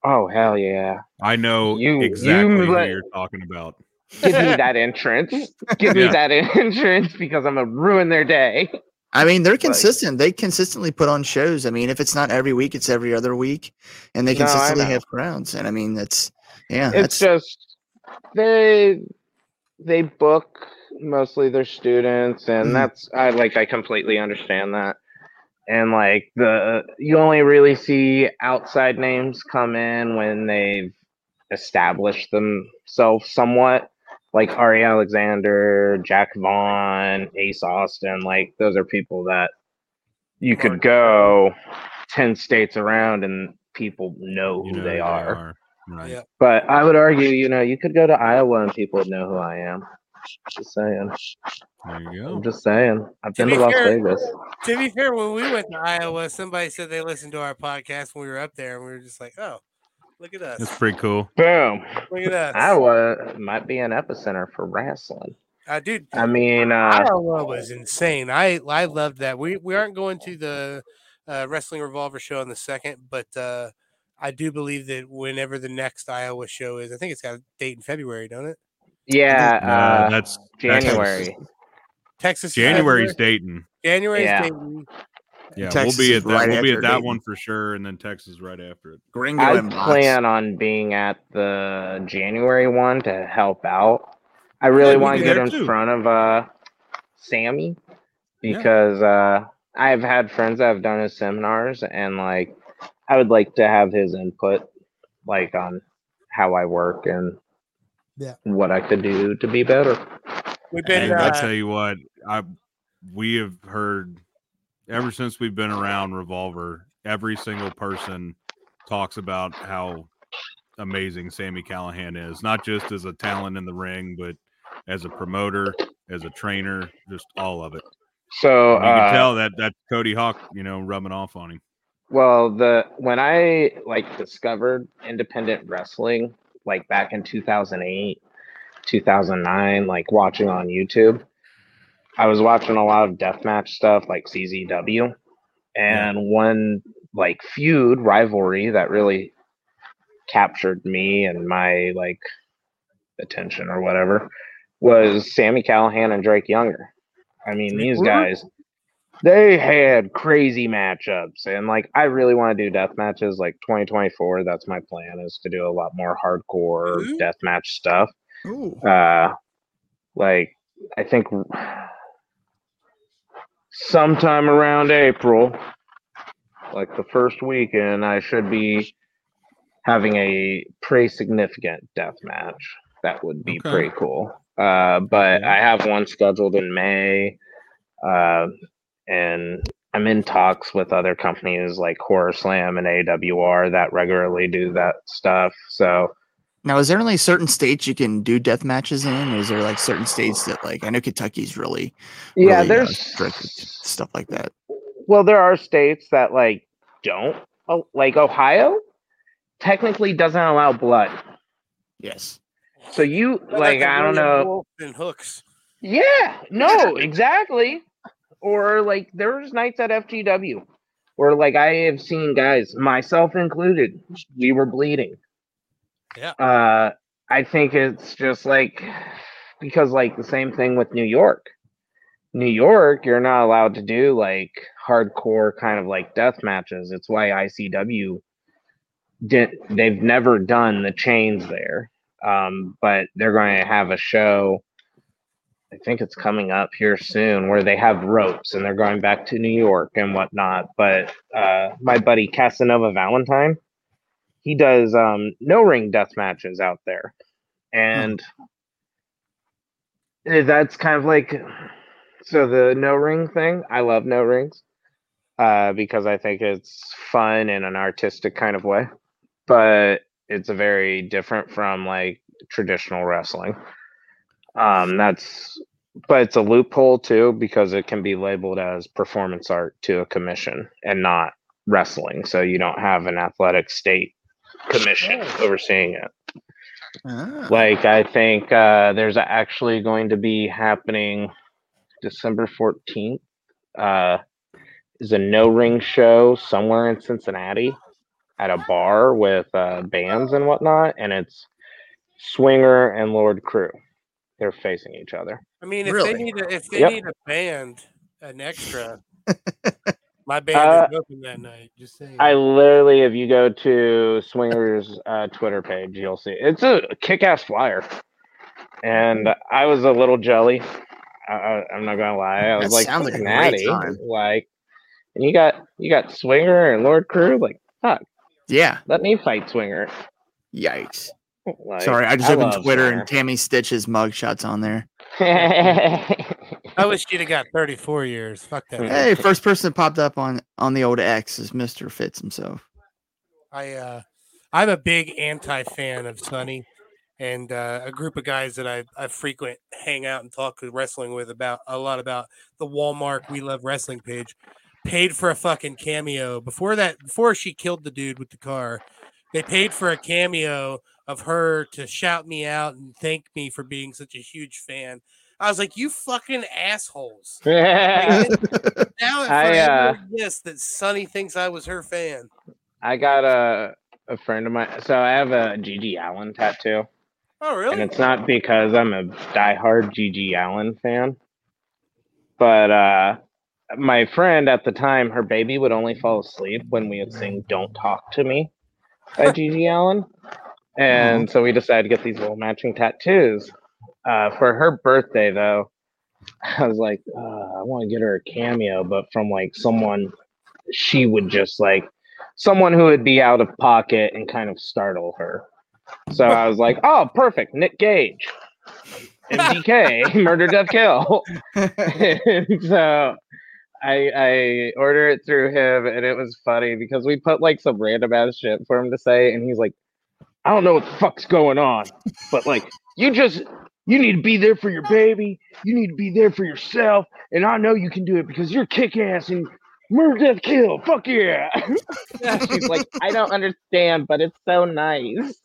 oh, hell yeah. I know you, exactly you, what you're talking about. Give me that entrance. Give yeah. me that entrance because I'm going to ruin their day. I mean, they're consistent. Like, they consistently put on shows. I mean, if it's not every week, it's every other week. And they consistently no, have crowds. And, I mean, that's, yeah. It's that's, just... They they book mostly their students, and mm. that's I like I completely understand that. And like the you only really see outside names come in when they've established themselves somewhat, like Ari Alexander, Jack Vaughn, Ace Austin. Like those are people that you could go ten states around and people know who you know they, they are. are. Right. Yeah. But I would argue, you know, you could go to Iowa and people would know who I am. Just saying. There you go. I'm just saying. I've been to Las Vegas. To be fair, when we went to Iowa, somebody said they listened to our podcast when we were up there, and we were just like, oh, look at us. That's pretty cool. Boom. Look at us. Iowa might be an epicenter for wrestling. Uh, dude, I mean, uh, I don't know, it was insane. I I loved that. We we aren't going to the uh, Wrestling Revolver show in the second, but uh, I do believe that whenever the next Iowa show is, I think it's got a date in February, don't it? Yeah, uh, uh, that's January. Texas, Texas January's February. Dayton. January's yeah. Dayton. Yeah, Texas we'll be at that. Right we'll be at that Dayton. One for sure, and then Texas right after it. Gringo I and plan Box. On being at the January one to help out. I really yeah, want to get in too. Front of uh, Sami because yeah. uh, I've had friends that have done his seminars, and like I would like to have his input, like on how I work and yeah. what I could do to be better. We've been. Uh, I tell you what, I we have heard. Ever since we've been around Revolver, every single person talks about how amazing Sami Callihan is, not just as a talent in the ring, but as a promoter, as a trainer, just all of it. So and you uh, can tell that that's Cody Hawk, you know, rubbing off on him. Well, the when I like discovered independent wrestling, like back in two thousand eight, two thousand nine, like watching on YouTube. I was watching a lot of deathmatch stuff like C Z W, and yeah. one like feud rivalry that really captured me and my like attention or whatever was Sami Callihan and Drake Younger. I mean, these guys, they had crazy matchups, and like I really want to do death matches like twenty twenty-four. That's my plan, is to do a lot more hardcore mm-hmm. deathmatch stuff. Ooh. Uh, like I think. Sometime around April, like the first weekend, I should be having a pretty significant death match. That would be okay. pretty cool. Uh, but I have one scheduled in May, uh, and I'm in talks with other companies like Horror Slam and A W R that regularly do that stuff. So now, is there only certain states you can do death matches in? Or is there like certain states that, like, I know Kentucky's really, yeah, really, there's uh, strict stuff like that. Well, there are states that like don't, oh, like Ohio, technically doesn't allow blood. Yes. So you well, like I don't know. And hooks. Yeah. No. Exactly. Or like there's nights at F G W, where like I have seen guys, myself included, we were bleeding. Yeah, uh, I think it's just like because like the same thing with New York. New York, you're not allowed to do like hardcore kind of like death matches. It's why I C W didn't. They've never done the chains there, um, but they're going to have a show. I think it's coming up here soon where they have ropes and they're going back to New York and whatnot. But uh, my buddy Casanova Valentine. He does um, no-ring death matches out there. And oh. that's kind of like... So the no-ring thing, I love no-rings. Uh, because I think it's fun in an artistic kind of way. But it's very different from like traditional wrestling. Um, that's, but it's a loophole too, because it can be labeled as performance art to a commission and not wrestling. So you don't have an athletic state commission overseeing it. Ah. Like I think uh there's actually going to be happening December fourteenth uh is a no ring show somewhere in Cincinnati at a bar with uh bands and whatnot, and it's Swinger and Lord Crew. They're facing each other. I mean, if really? they need a, if they yep. need a band, an extra my band uh, is open that night. Just saying. I literally, if you go to Swinger's uh, Twitter page, you'll see it's a kick-ass flyer. And I was a little jelly. I, I'm not gonna lie. I was that like, like, natty, like, and you got you got Swinger and Lord Crew. Like, fuck. Yeah. Let me fight Swinger. Yikes. Like, sorry, I just I opened Twitter Swinger. And Tammy Stitch's mugshots on there. I wish you'd have got thirty-four years. Fuck that. Hey, first person that popped up on, on the old X is Mister Fitz himself. I, uh, I'm a big anti-fan of Sonny and uh, a group of guys that I, I frequent hang out and talk to wrestling with about a lot about the Walmart We Love Wrestling page. Paid for a fucking cameo. Before that, before she killed the dude with the car, they paid for a cameo of her to shout me out and thank me for being such a huge fan. I was like, you fucking assholes. Yeah. Like, now it I uh, yes that Sunny thinks I was her fan. I got a a friend of mine. So I have a G G Allen tattoo. Oh, really? And it's not because I'm a diehard G G Allen fan, but uh, my friend at the time, her baby would only fall asleep when we would sing "Don't Talk to Me" by G G Allen, and so we decided to get these little matching tattoos. Uh, for her birthday, though, I was like, uh, I want to get her a cameo, but from like someone she would just like, someone who would be out of pocket and kind of startle her. So I was like, oh, perfect. Nick Gage, M D K, murder, death, kill. So I, I ordered it through him, and it was funny because we put like some random ass shit for him to say, and he's like, I don't know what the fuck's going on, but like, you just, you need to be there for your baby. You need to be there for yourself. And I know you can do it because you're kick ass and murder, death, kill. Fuck yeah. She's like, I don't understand, but it's so nice.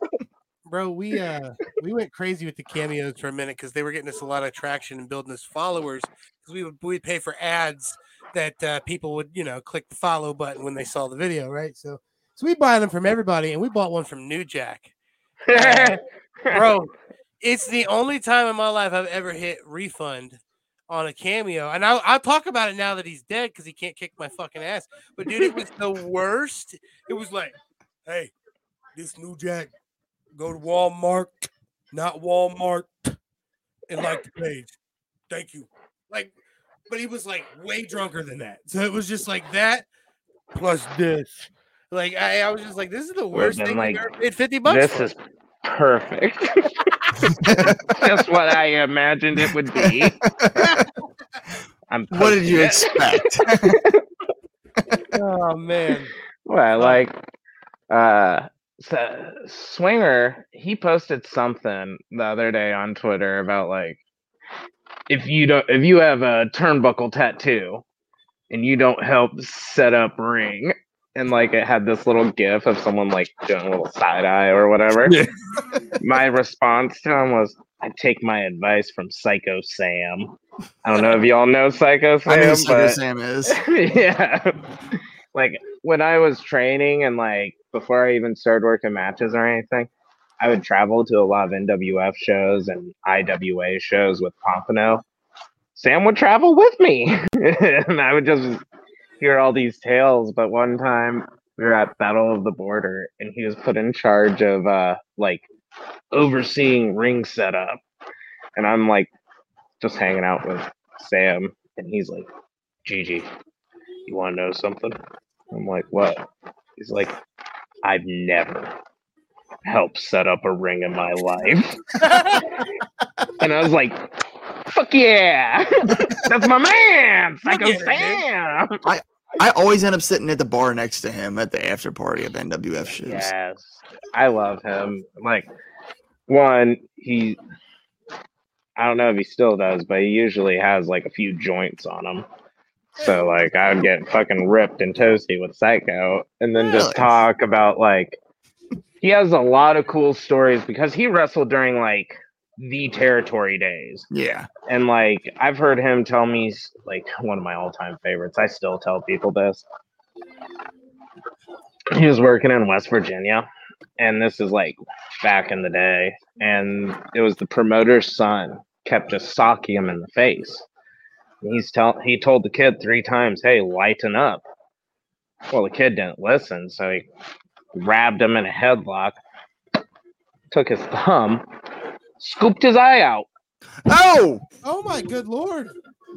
Bro, we uh we went crazy with the cameos for a minute because they were getting us a lot of traction and building us followers. Because we would we'd pay for ads that uh, people would, you know, click the follow button when they saw the video, right? So so we buy them from everybody, and we bought one from New Jack. Uh, bro, it's the only time in my life I've ever hit refund on a cameo. And I'll, I'll talk about it now that he's dead because he can't kick my fucking ass. But, dude, it was the worst. It was like, hey, this New Jack, go to Walmart, not Walmart, and like the page. Thank you. Like, but he was like way drunker than that. So it was just like that plus this. Like, I, I was just like, this is the worst thing like, I've ever paid fifty bucks This for. Is perfect. Just what I imagined it would be. I'm what did you expect? Oh, man. Well, like, uh, So Swinger, he posted something the other day on Twitter about like, if you don't, if you have a turnbuckle tattoo and you don't help set up ring, and like it had this little gif of someone like doing a little side eye or whatever. Yeah. My response to him was, I take my advice from Psycho Sam. I don't know if y'all know Psycho Sam. I know Psycho but, Sam is. Yeah. Like when I was training and like before I even started working matches or anything, I would travel to a lot of N W F shows and I W A shows with Pompano. Sam would travel with me, and I would just hear all these tales. But one time we were at Battle of the Border, and he was put in charge of uh, like overseeing ring setup. And I'm like just hanging out with Sam, and he's like, "Gigi, you want to know something?" I'm like, "What?" He's like, "I've never helped set up a ring in my life." And I was like, fuck yeah. That's my man, Psycho Sam. I, I always end up sitting at the bar next to him at the after party of N W F shows. Yes. I love him. Like, one, he, I don't know if he still does, but he usually has like a few joints on him. So, like, I would get fucking ripped and toasty with Psycho, and then just talk about, like, he has a lot of cool stories because he wrestled during, like, the territory days. Yeah. And, like, I've heard him tell me, like, one of my all-time favorites. I still tell people this. He was working in West Virginia, and this is, like, back in the day. And it was the promoter's son kept just socking him in the face. He's tell he told the kid three times, "Hey, lighten up." Well, the kid didn't listen, so he grabbed him in a headlock, took his thumb, scooped his eye out. Oh! Oh my good lord!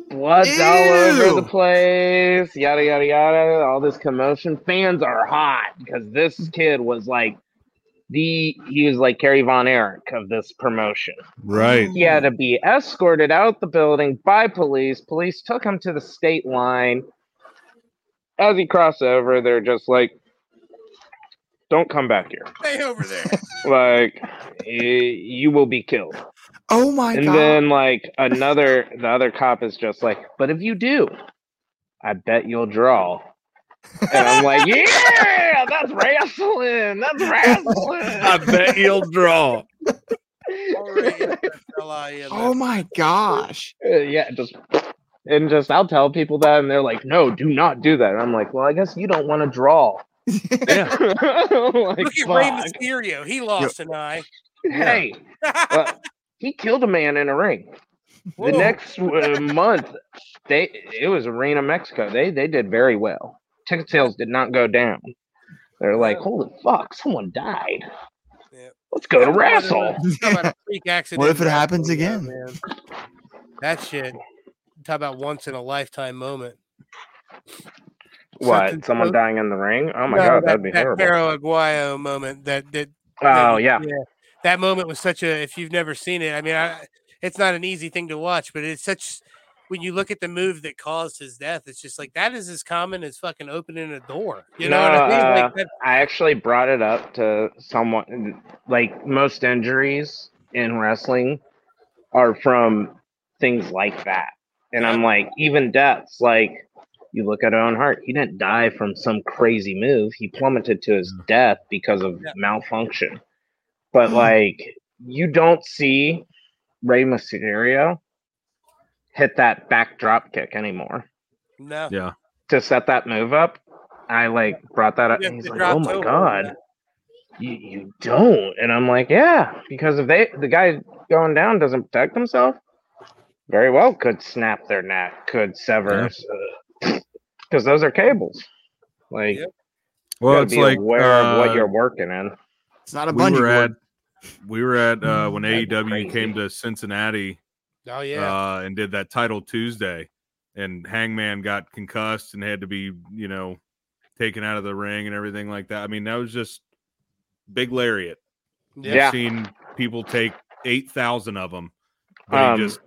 Blood's Ew. all over the place. Yada yada yada. All this commotion. Fans are hot because this kid was like the he was like Kerry Von Erich of this promotion. Right. He had to be escorted out the building by police. Police took him to the state line. As he crossed over, they're just like, "Don't come back here. Stay over there." Like, you will be killed. Oh my and god. And then like another the other cop is just like, "But if you do, I bet you'll draw." And I'm like, yeah, that's wrestling. That's wrestling. I bet you'll draw. L I A Oh my gosh. Uh, yeah, just and just I'll tell people that and they're like, no, do not do that. And I'm like, well, I guess you don't want to draw. Yeah. Like, look at Rey Mysterio. He lost an eye. Hey. Well, he killed a man in a ring. Whoa. The next uh, month, they it was Arena Mexico. They they did very well. Ticket sales did not go down. They're like, holy fuck, someone died. Yeah. Let's go to wrestle. Talk about a freak accident. What if it happens again? Man. That shit. Talk about once in a lifetime moment. What? Something someone to... dying in the ring? Oh my no, god, that, that'd be that terrible. That Pero Aguayo moment. That that. Oh that, yeah. yeah. That moment was such a. If you've never seen it, I mean, I, it's not an easy thing to watch, but it's such. When you look at the move that caused his death, it's just like that is as common as fucking opening a door. You no, know what I mean? Like, that- I actually brought it up to someone. Like most injuries in wrestling are from things like that, and I'm like, even deaths. Like you look at Owen Hart, he didn't die from some crazy move. He plummeted to his death because of yeah. malfunction. But like you don't see Rey Mysterio hit that back drop kick anymore. No. Yeah. To set that move up, I like brought that up and he's like, oh my god. You you don't. And I'm like, yeah, because if they the guy going down doesn't protect himself, very well could snap their neck, could sever because yeah. those are cables. Like yeah. well, it's be like aware uh, of what you're working in. It's not a bungee. We were at we were at uh, when That's A E W crazy. Came to Cincinnati. Oh yeah, uh, and did that title Tuesday, and Hangman got concussed and had to be, you know, taken out of the ring and everything like that. I mean, that was just big lariat. Yeah. I've seen people take eight thousand of them, but um, he just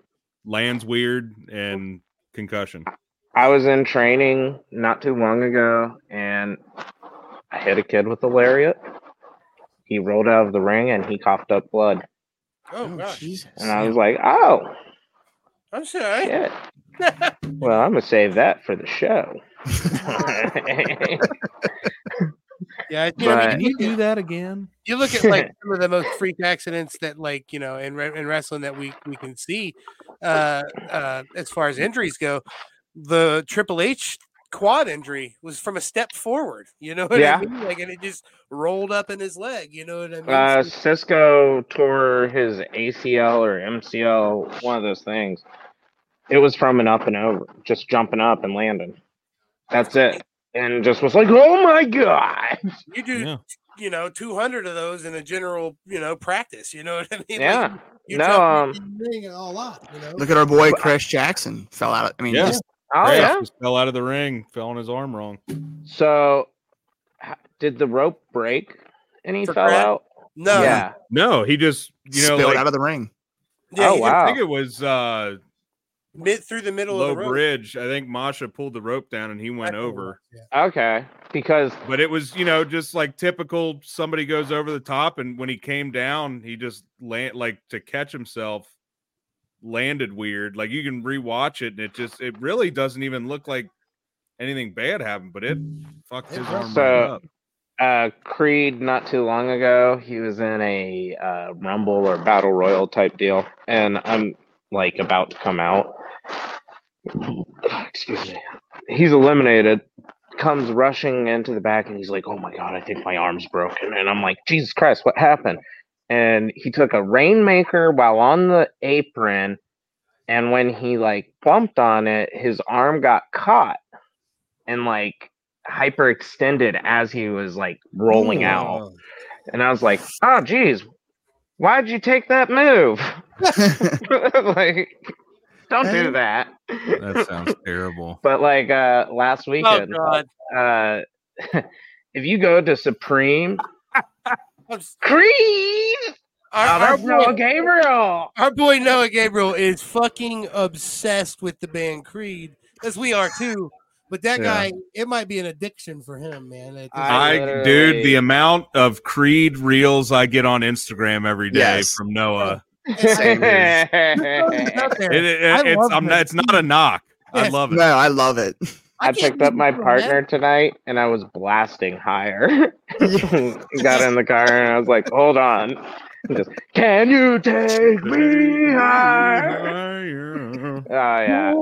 lands weird and concussion. I was in training not too long ago, and I hit a kid with a lariat. He rolled out of the ring and he coughed up blood. Oh, oh gosh. Jesus. And I was like, oh. I'm sorry. Shit. Well, I'm going to save that for the show. Yeah, I do. But, I mean, can you do that again? You look at like some of the most freak accidents that like, you know, in, in wrestling that we, we can see uh, uh, as far as injuries go. The Triple H quad injury was from a step forward, you know what yeah. I mean? Like, and it just rolled up in his leg, you know what I mean? Uh, Cisco tore his A C L or M C L, one of those things. It was from an up and over, just jumping up and landing. That's it. And just was like, oh my God. You do, yeah. you know, two hundred of those in a general, you you know, practice, you know what I mean? Yeah. Like, you no, um, it all up, you know? Look at our boy, Crash Jackson, fell out. I mean, yeah. just Oh, Crash yeah. just fell out of the ring, fell on his arm wrong. So, did the rope break and he For fell Brad? Out? No. Yeah. No, he just, you know, spilled like, out of the ring. Yeah, oh, wow. I think it was uh, mid through the middle low of the rope. Bridge. I think Masha pulled the rope down and he went I over. Yeah. Okay. Because, but it was, you know, just like typical somebody goes over the top. And when he came down, he just land like to catch himself. Landed weird. Like you can rewatch it and it just it really doesn't even look like anything bad happened, but it fucked his arm so, right up. Uh Creed not too long ago, he was in a uh Rumble or Battle Royal type deal, and I'm like about to come out. Excuse me. He's eliminated, comes rushing into the back and he's like, oh my god, I think my arm's broken. And I'm like, Jesus Christ, what happened? And he took a Rainmaker while on the apron, and when he like bumped on it, his arm got caught and like hyperextended as he was like rolling Ooh. Out. And I was like, "Oh, geez, why'd you take that move? Like, don't do that." That sounds terrible. But like uh, last weekend, oh, God. Uh, if you go to Supreme. Creed! Our, our, our boy, Noah Gabriel! Our boy Noah Gabriel is fucking obsessed with the band Creed, as we are too. But that yeah. guy, it might be an addiction for him, man. I, I dude, the amount of Creed reels I get on Instagram every day yes. from Noah. Same it, it, it's, I'm not, it's not a knock. Yes. I love it. No, I love it. I, I picked up my partner that. Tonight, and I was blasting higher. Got in the car, and I was like, hold on. Just, can you take me higher? Oh yeah.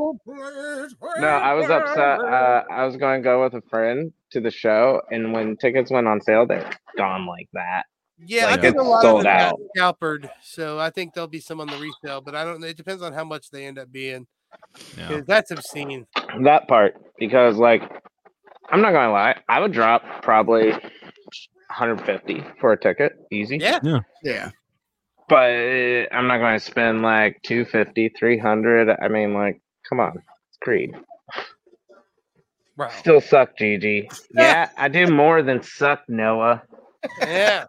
No, I was upset. Uh, I was going to go with a friend to the show, and when tickets went on sale, they were gone like that. Yeah, like, I think a lot of them got scalpered, so I think there'll be some on the resale, but I don't know. It depends on how much they end up being. No. That's obscene. That part, because like, I'm not gonna lie, I would drop probably one hundred fifty for a ticket, easy. Yeah, yeah, yeah. But I'm not gonna spend like two fifty, three hundred. I mean, like, come on, it's Creed. Wow. Still suck, G G. Yeah, I do more than suck, Noah. Yeah,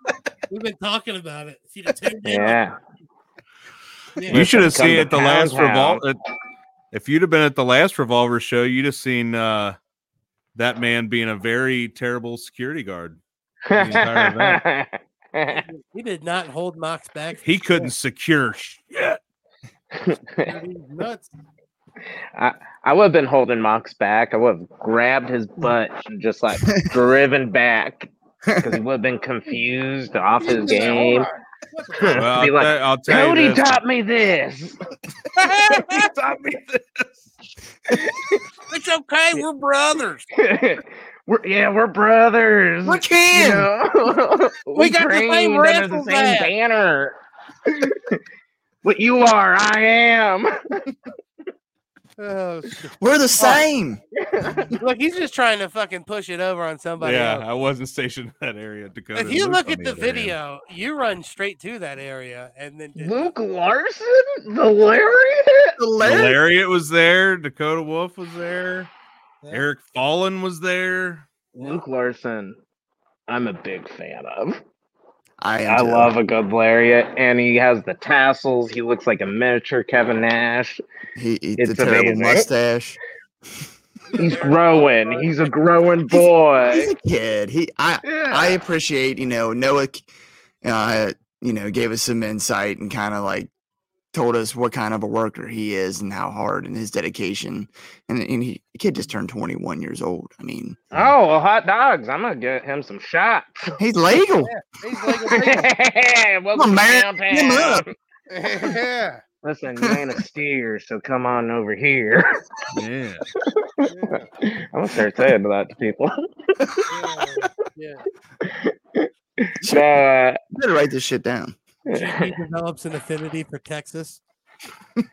we've been talking about it. See the two yeah. yeah, you should have seen at the last Revolver. If you'd have been at the last Revolver show, you'd have seen uh, that man being a very terrible security guard. He did not hold Mox back. He couldn't shit. secure shit. Nuts. I, I would have been holding Mox back. I would have grabbed his butt and just like driven back. Because he would have been confused off his game. Well, be like, I'll t- I'll Cody taught me this. Cody taught me this. It's okay. We're brothers. we're yeah, we're brothers. We're kin. You know? we, we got the same wrestling the same banner. What you are, I am. Oh, we're the same. Look, he's just trying to fucking push it over on somebody yeah, else. I wasn't stationed in that area, Dakota. If you look at the video, hand. you run straight to that area, and then Luke Larson, the lariat, the lariat, the lariat was there. Dakota Wolf was there. Yeah. Eric Fallen was there. Luke Larson, I'm a big fan of. I, I love a good lariat, and he has the tassels. He looks like a miniature Kevin Nash. He eats a terrible amazing. mustache. He's growing. He's a growing boy. He's, he's a kid. He, I, yeah. I appreciate, you know, Noah, uh, you know, gave us some insight and kind of like told us what kind of a worker he is and how hard and his dedication. And, and he, the kid just turned twenty-one years old. I mean, oh, well, hot dogs. I'm gonna get him some shots. He's legal. Yeah, he's legal. Hey, welcome to downtown. Yeah. Listen, you ain't a steer, so come on over here. Yeah. yeah. I'm gonna start saying that to people. yeah. yeah. So, uh, you better write this shit down. He develops an affinity for Texas,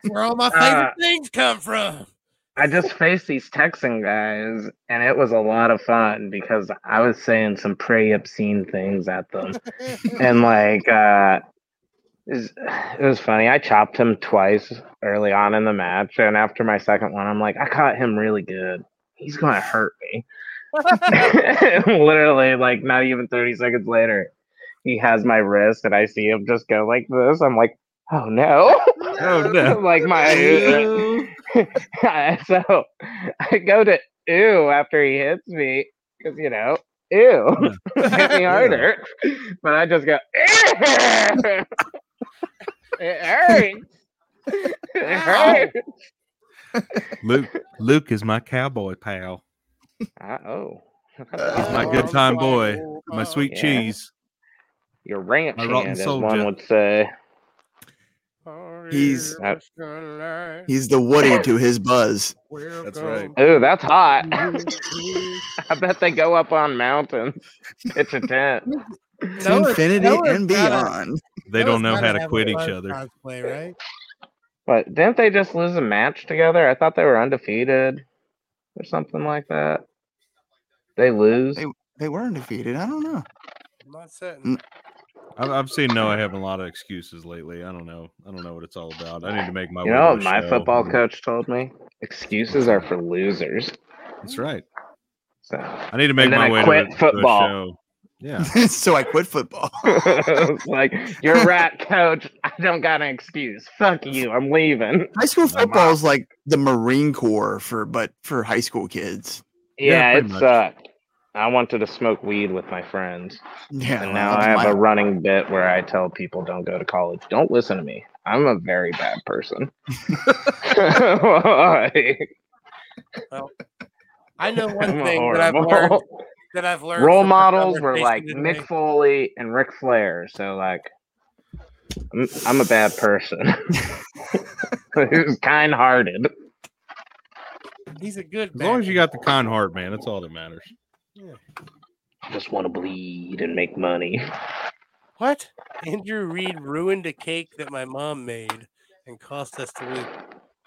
where all my favorite uh, things come from. I just faced these Texan guys, and it was a lot of fun because I was saying some pretty obscene things at them, and like uh, it was, it was funny. I chopped him twice early on in the match, and after my second one, I'm like, I caught him really good. He's gonna hurt me. Literally, like not even thirty seconds later. He has my wrist, and I see him just go like this. I'm like, oh, no. Oh, no. Like, my... Ew. So, I go to ew after he hits me, because, you know, ew. Hit me harder. But I just go, ew! It hurts. It hurts. Luke, Luke is my cowboy pal. Uh-oh. He's my good time boy. My sweet yeah. cheese. Your ranch hand, as one would say. He's uh, he's the Woody to his Buzz. That's right. Oh, that's hot. I bet they go up on mountains. It's a tent. To no, infinity no, and beyond. A, they don't know how to quit each other. Cosplay, right? But didn't they just lose a match together? I thought they were undefeated or something like that. They lose? They, they were undefeated. I don't know. I'm not certain. I've seen Noah having a lot of excuses lately. I don't know. I don't know what it's all about. I need to make my. You way know, my show. Football coach told me excuses are for losers. That's right. So I need to make my I way quit to football. To show. Yeah. So I quit football. Like you're right, coach. I don't got an excuse. Fuck you. I'm leaving. High school football is like the Marine Corps for but for high school kids. Yeah, yeah it much. sucked. I wanted to smoke weed with my friends. Yeah, and now I have a running bit where I tell people don't go to college. Don't listen to me. I'm a very bad person. Well, I know one I'm thing horrible. that I've learned. That I've learned. Role models were like Mick Foley and Ric Flair. So like, I'm, I'm a bad person. He's kind-hearted. He's a good. As long as you got the kind heart, man, that's all that matters. Yeah. Just want to bleed and make money. What? Andrew Reed ruined a cake that my mom made and cost us to lose.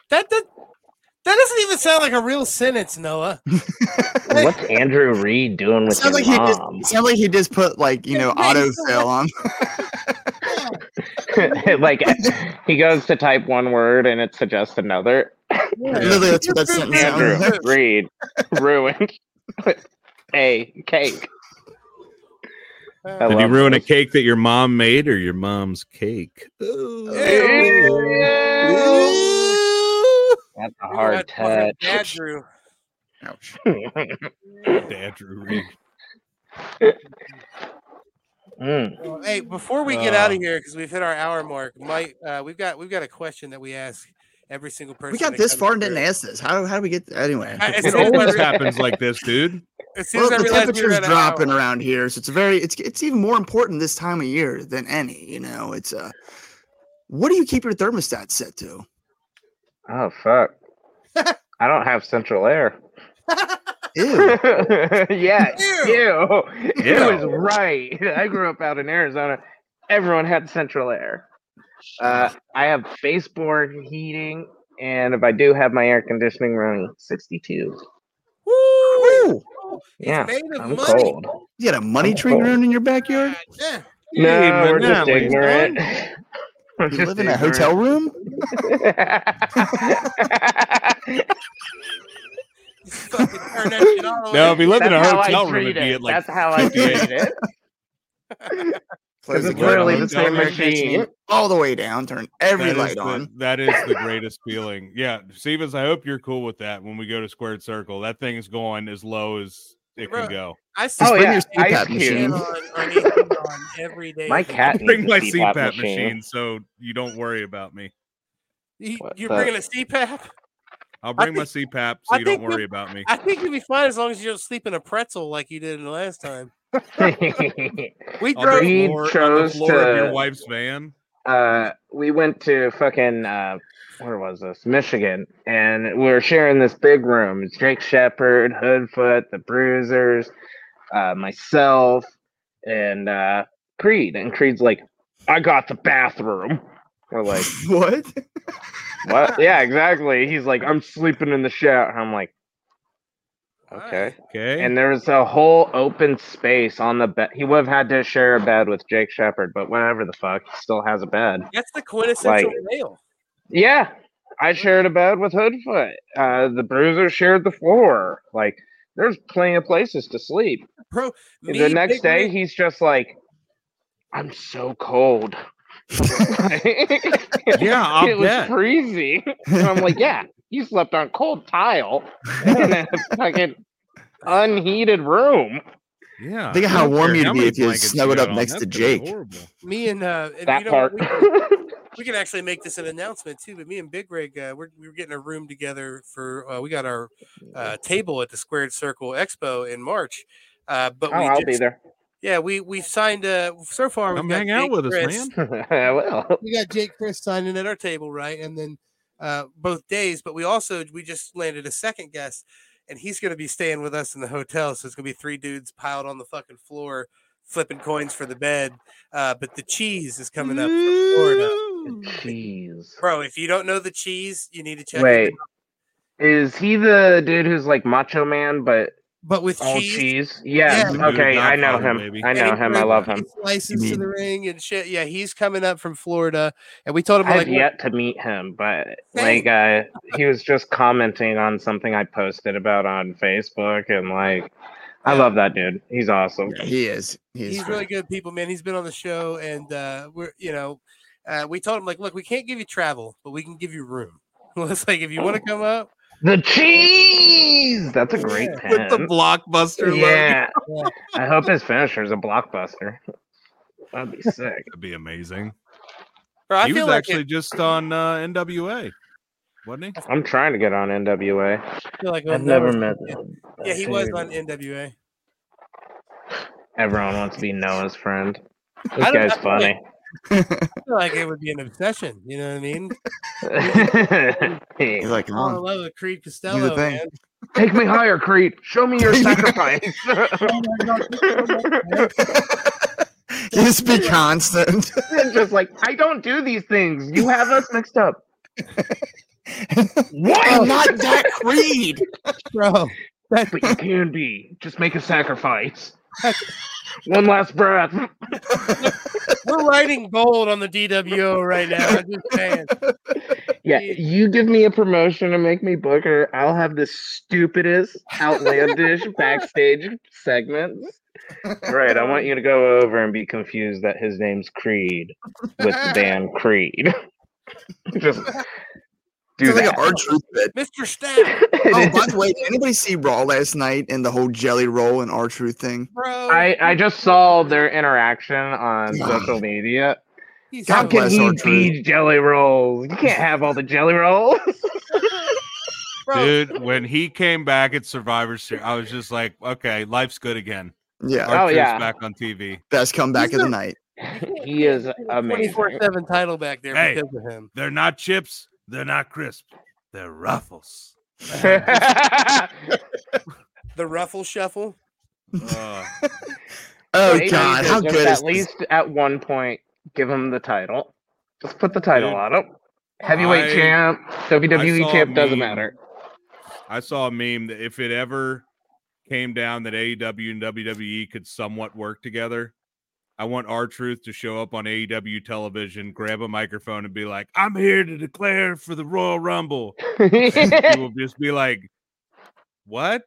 That that that doesn't even sound like a real sentence, Noah. What's Andrew Reed doing with his like mom? It sounds like he just put like you know auto sale on. Like he goes to type one word and it suggests another. Yeah. Literally, that's what that sentence Andrew sounds. Reed ruined a cake. I Did you ruin those. A cake that your mom made or your mom's cake? Ooh. Ooh. That's a hard touch. Dad Drew. Ouch. Dad Drew. Mm. Well, hey, before we get uh, out of here, because we've hit our hour mark, Mike, uh, we've got we've got a question that we ask every single person. We got this far and didn't ask this. How how do we get there? Anyway? I, it always happens like this, dude. Well, the temperature's dropping around here, so it's a very it's it's even more important this time of year than any. You know, it's uh, what do you keep your thermostat set to? Oh fuck! I don't have central air. Ew. Yeah, ew. Ew. Ew. Ew is right. I grew up out in Arizona. Everyone had central air. Uh, I have baseboard heating, and if I do have my air conditioning running, sixty-two. Woo! It's yeah, made of I'm money. Cold. You got a money I'm tree cold. Growing in your backyard? Yeah. No, yeah, we're, we're just ignorant. We're you just live ignorant. In a hotel room? Fucking turn that shit all no, if you lived in a hotel room, it'd be at like that's how I treat it. Because it's literally the same machine. All the way down, turn every that light on. The, that is the greatest feeling. Yeah, Cephas, I hope you're cool with that when we go to Squared Circle. That thing is going as low as it Bro, can go. I still oh, bring yeah. your C PAP machine. On, on, on every day. My cat needs bring my C PAP, C PAP machine. machine so you don't worry about me. You, you're that? bringing a C PAP? I'll bring think, my C PAP so I you don't worry about me. I think you'll be fine as long as you don't sleep in a pretzel like you did in the last time. we drove we floor, chose on the floor to, of your wife's van. Uh, we went to fucking, uh, where was this? Michigan. And we were sharing this big room. It's Drake Shepherd, Hoodfoot, the Bruisers, uh, myself, and uh, Creed. And Creed's like, I got the bathroom. We're like, what? What? Yeah, exactly. He's like, I'm sleeping in the shower. I'm like, okay. Okay. And there was a whole open space on the bed. He would have had to share a bed with Jake Shepherd, but whatever the fuck, he still has a bed. That's the quintessential male. Like, yeah. I shared a bed with Hoodfoot. Uh, the Bruiser shared the floor. Like, there's plenty of places to sleep. Bro, me, the next day, me. he's just like, I'm so cold. Yeah, I'll it bet. was freezing. So I'm like, yeah, you slept on cold tile in a fucking unheated room. Yeah, think of how warm you'd be if you snuggled up next to Jake. Me and uh, and, that you know, part. We can, we can actually make this an announcement too. But me and Big Rig, uh, we're we're getting a room together for. Uh, we got our uh, table at the Squared Circle Expo in March. Uh, but oh, we I'll just, be there. Yeah, we we've signed. Uh, so far, we've Come got hang Jake out with Chris. us, man. I will. We got Jake Chris signing at our table, right? And then uh, both days. But we also we just landed a second guest, and he's going to be staying with us in the hotel. So it's going to be three dudes piled on the fucking floor, flipping coins for the bed. Uh, but the cheese is coming up from Florida. Cheese, bro. If you don't know the cheese, you need to check. Wait, it out. Is he the dude who's like Macho Man, but? But with all cheese, cheese? Yeah. yeah. Okay, I know him. Baby. I know him. I love him. Slices mm-hmm. to the ring and shit. Yeah, he's coming up from Florida, and we told him. I've like, yet to meet him, but like, uh, he was just commenting on something I posted about on Facebook, and like, I love that dude. He's awesome. Yeah, he is. He is he's great. Really good people, man. He's been on the show, and uh, we're you know, uh, we told him like, look, we can't give you travel, but we can give you room. It's like if you want to come up. The cheese! That's a great yeah. pen. With the blockbuster yeah. logo. I hope his finisher is a blockbuster. That'd be sick. That'd be amazing. Bro, I he feel was like actually it... just on uh, N W A, wasn't he? I'm trying to get on N W A. I feel like I've never met him. Yeah, he was on N W A. Everyone wants to be Noah's friend. This guy's funny. Like, I feel like it would be an obsession. You know what I mean? He's like, come on. I love Creed Costello, man. Take me higher, Creed. Show me your sacrifice. Oh my God. Just be constant. Just like, I don't do these things. You have us mixed up. What? Oh, not that Creed, bro. That's- but you can be. Just make a sacrifice. One last breath. We're writing gold on the D W O right now. I'm just saying. Yeah, you give me a promotion and make me Booker. I'll have the stupidest, outlandish backstage segments. Right, I want you to go over and be confused that his name's Creed with the band Creed. Just do it's that. Like an R-Truth bit. Mister Stan. Oh, by the way, did anybody see Raw last night and the whole jelly roll and R-Truth thing? Bro. I, I just saw their interaction on God. social media. He's How can he R-Truth. Be jelly rolls? You can't have all the jelly rolls. Dude, when he came back at Survivor Series, I was just like, okay, life's good again. Yeah. R-Truth's oh, yeah. back on T V. Best comeback He's of the not- night. He is amazing. twenty-four seven title back there hey, because of him. They're not chips. They're not crisp. They're ruffles. The ruffle shuffle. Uh. Oh, hey, God. How good is this? At least at one point, give him the title. Just put the title Dude, on him. Heavyweight I, champ, W W E champ, doesn't matter. I saw a meme that if it ever came down that A E W and W W E could somewhat work together, I want R-Truth to show up on A E W television, grab a microphone, and be like, I'm here to declare for the Royal Rumble. He will just be like, what?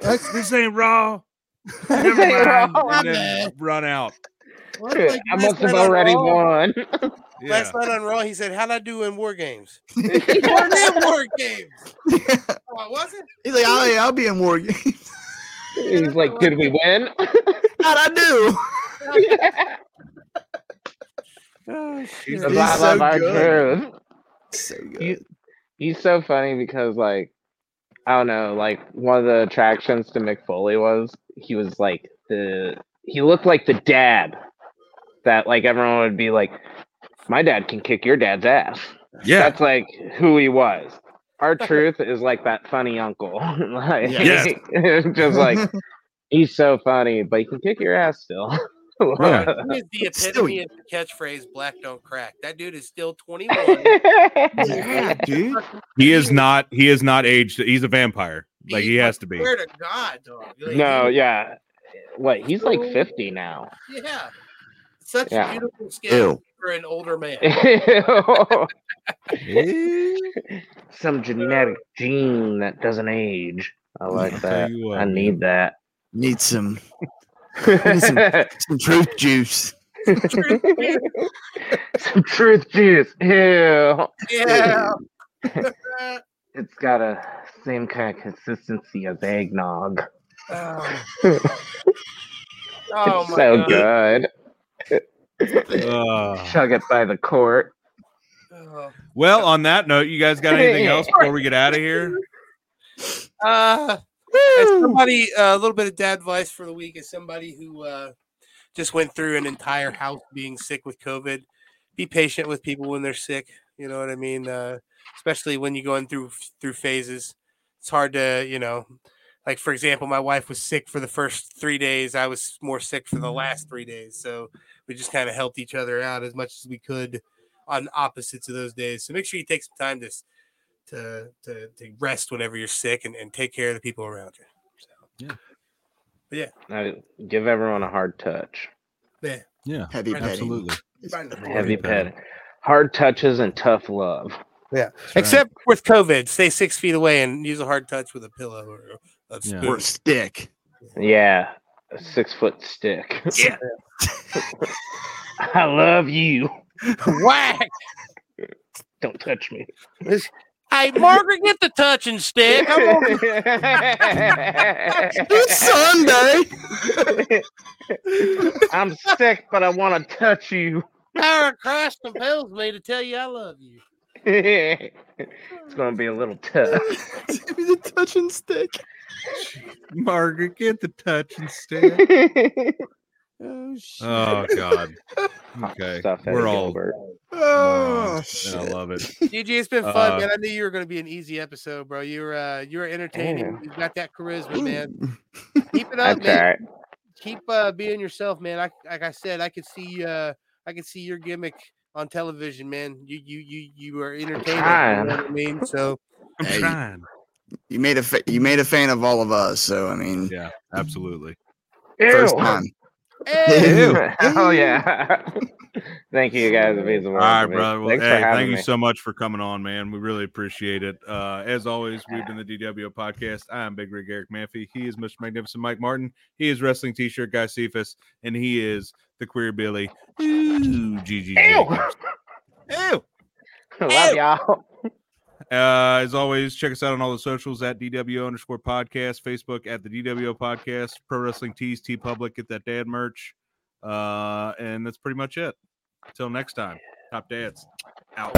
This ain't Raw. Never mind. And then run out. What? Like, I must have already won. Yeah. Last night on Raw, he said, how'd I do in War Games? He won in War Games. Yeah. Oh, I wasn't? He's like, I'll, I'll be in War Games. He's like, did we win? How'd I do? Yeah. Oh, he's, he's so good. So good. He, he's so funny because, like, I don't know, like one of the attractions to Mick Foley was he was like the he looked like the dad that like everyone would be like, my dad can kick your dad's ass. Yeah, that's like who he was. R-Truth is like that funny uncle, like, Yes. just like he's so funny, but he can kick your ass still. Right. He is the epitome of the catchphrase "Black don't crack." That dude is still twenty-one. Yeah, dude. He is not. He is not aged. He's a vampire. Like he, he has to be. Swear to God, dog. Like, no, dude. Yeah. What? He's like fifty now. Yeah. Such yeah. beautiful skin Ew. For an older man. Some genetic gene that doesn't age. I like yeah, that. You, uh, I need that. Need some. some, some truth juice. Some truth juice. Some truth juice. Ew. Yeah. It's got a same kind of consistency as eggnog. Oh, oh my so God. Good. Uh. Chug it by the court. Well, on that note, you guys got anything else before we get out of here? Uh As somebody, uh, a little bit of dad advice for the week is somebody who uh, just went through an entire house being sick with COVID. Be patient with people when they're sick. You know what I mean? Uh, especially when you're going through through phases. It's hard to, you know, like, for example, my wife was sick for the first three days. I was more sick for the last three days. So we just kind of helped each other out as much as we could on opposites of those days. So make sure you take some time to To, to to rest whenever you're sick and, and take care of the people around you. So, yeah. But yeah. Now, give everyone a hard touch. Yeah. Yeah. Heavy petting. Absolutely. Heavy petting. Hard touches and tough love. Yeah. That's Except right. with COVID. Stay six feet away and use a hard touch with a pillow or a spoon. Yeah. Or a stick. Yeah. A six foot stick. Yeah. I love you. Whack. Don't touch me. This- Hey, Margaret, get the touching stick. I'm on. It's Sunday. I'm sick, but I want to touch you. Power of Christ compels me to tell you I love you. It's going to be a little tough. Give me the touching stick. Margaret, get the touching stick. Oh, shit. Oh, God. Okay. We're all. Oh, shit. I love it. G G, it's been fun, uh, man. I knew you were going to be an easy episode, bro. You were, uh, you were entertaining. Yeah. You got that charisma, man. Keep it up, That's man. All right. Keep uh, being yourself, man. I, like I said, I could see, uh, I could see your gimmick on television, man. You, you, you, you are entertaining. You know what I mean? So I'm hey, trying. You made a, fa- you made a fan of all of us. So I mean, yeah, absolutely. Ew. First time. Hey. Oh yeah! Thank you, guys. It means a lot. All right, brother. Well, hey, thank me. you so much for coming on, man. We really appreciate it. Uh, as always, we've been the D W O Podcast. I am Big Rig Eric Maffey. He is Mister Magnificent Mike Martin. He is Wrestling T-Shirt Guy Cephas, and he is the Queer Billy. Ooh, G G Jacobs. Ew. Love y'all. Uh, as always, check us out on all the socials at D W O underscore podcast, Facebook at the D W O Podcast, Pro Wrestling Tees, T Public, get that dad merch. Uh, and that's pretty much it. Until next time, Top Dads out.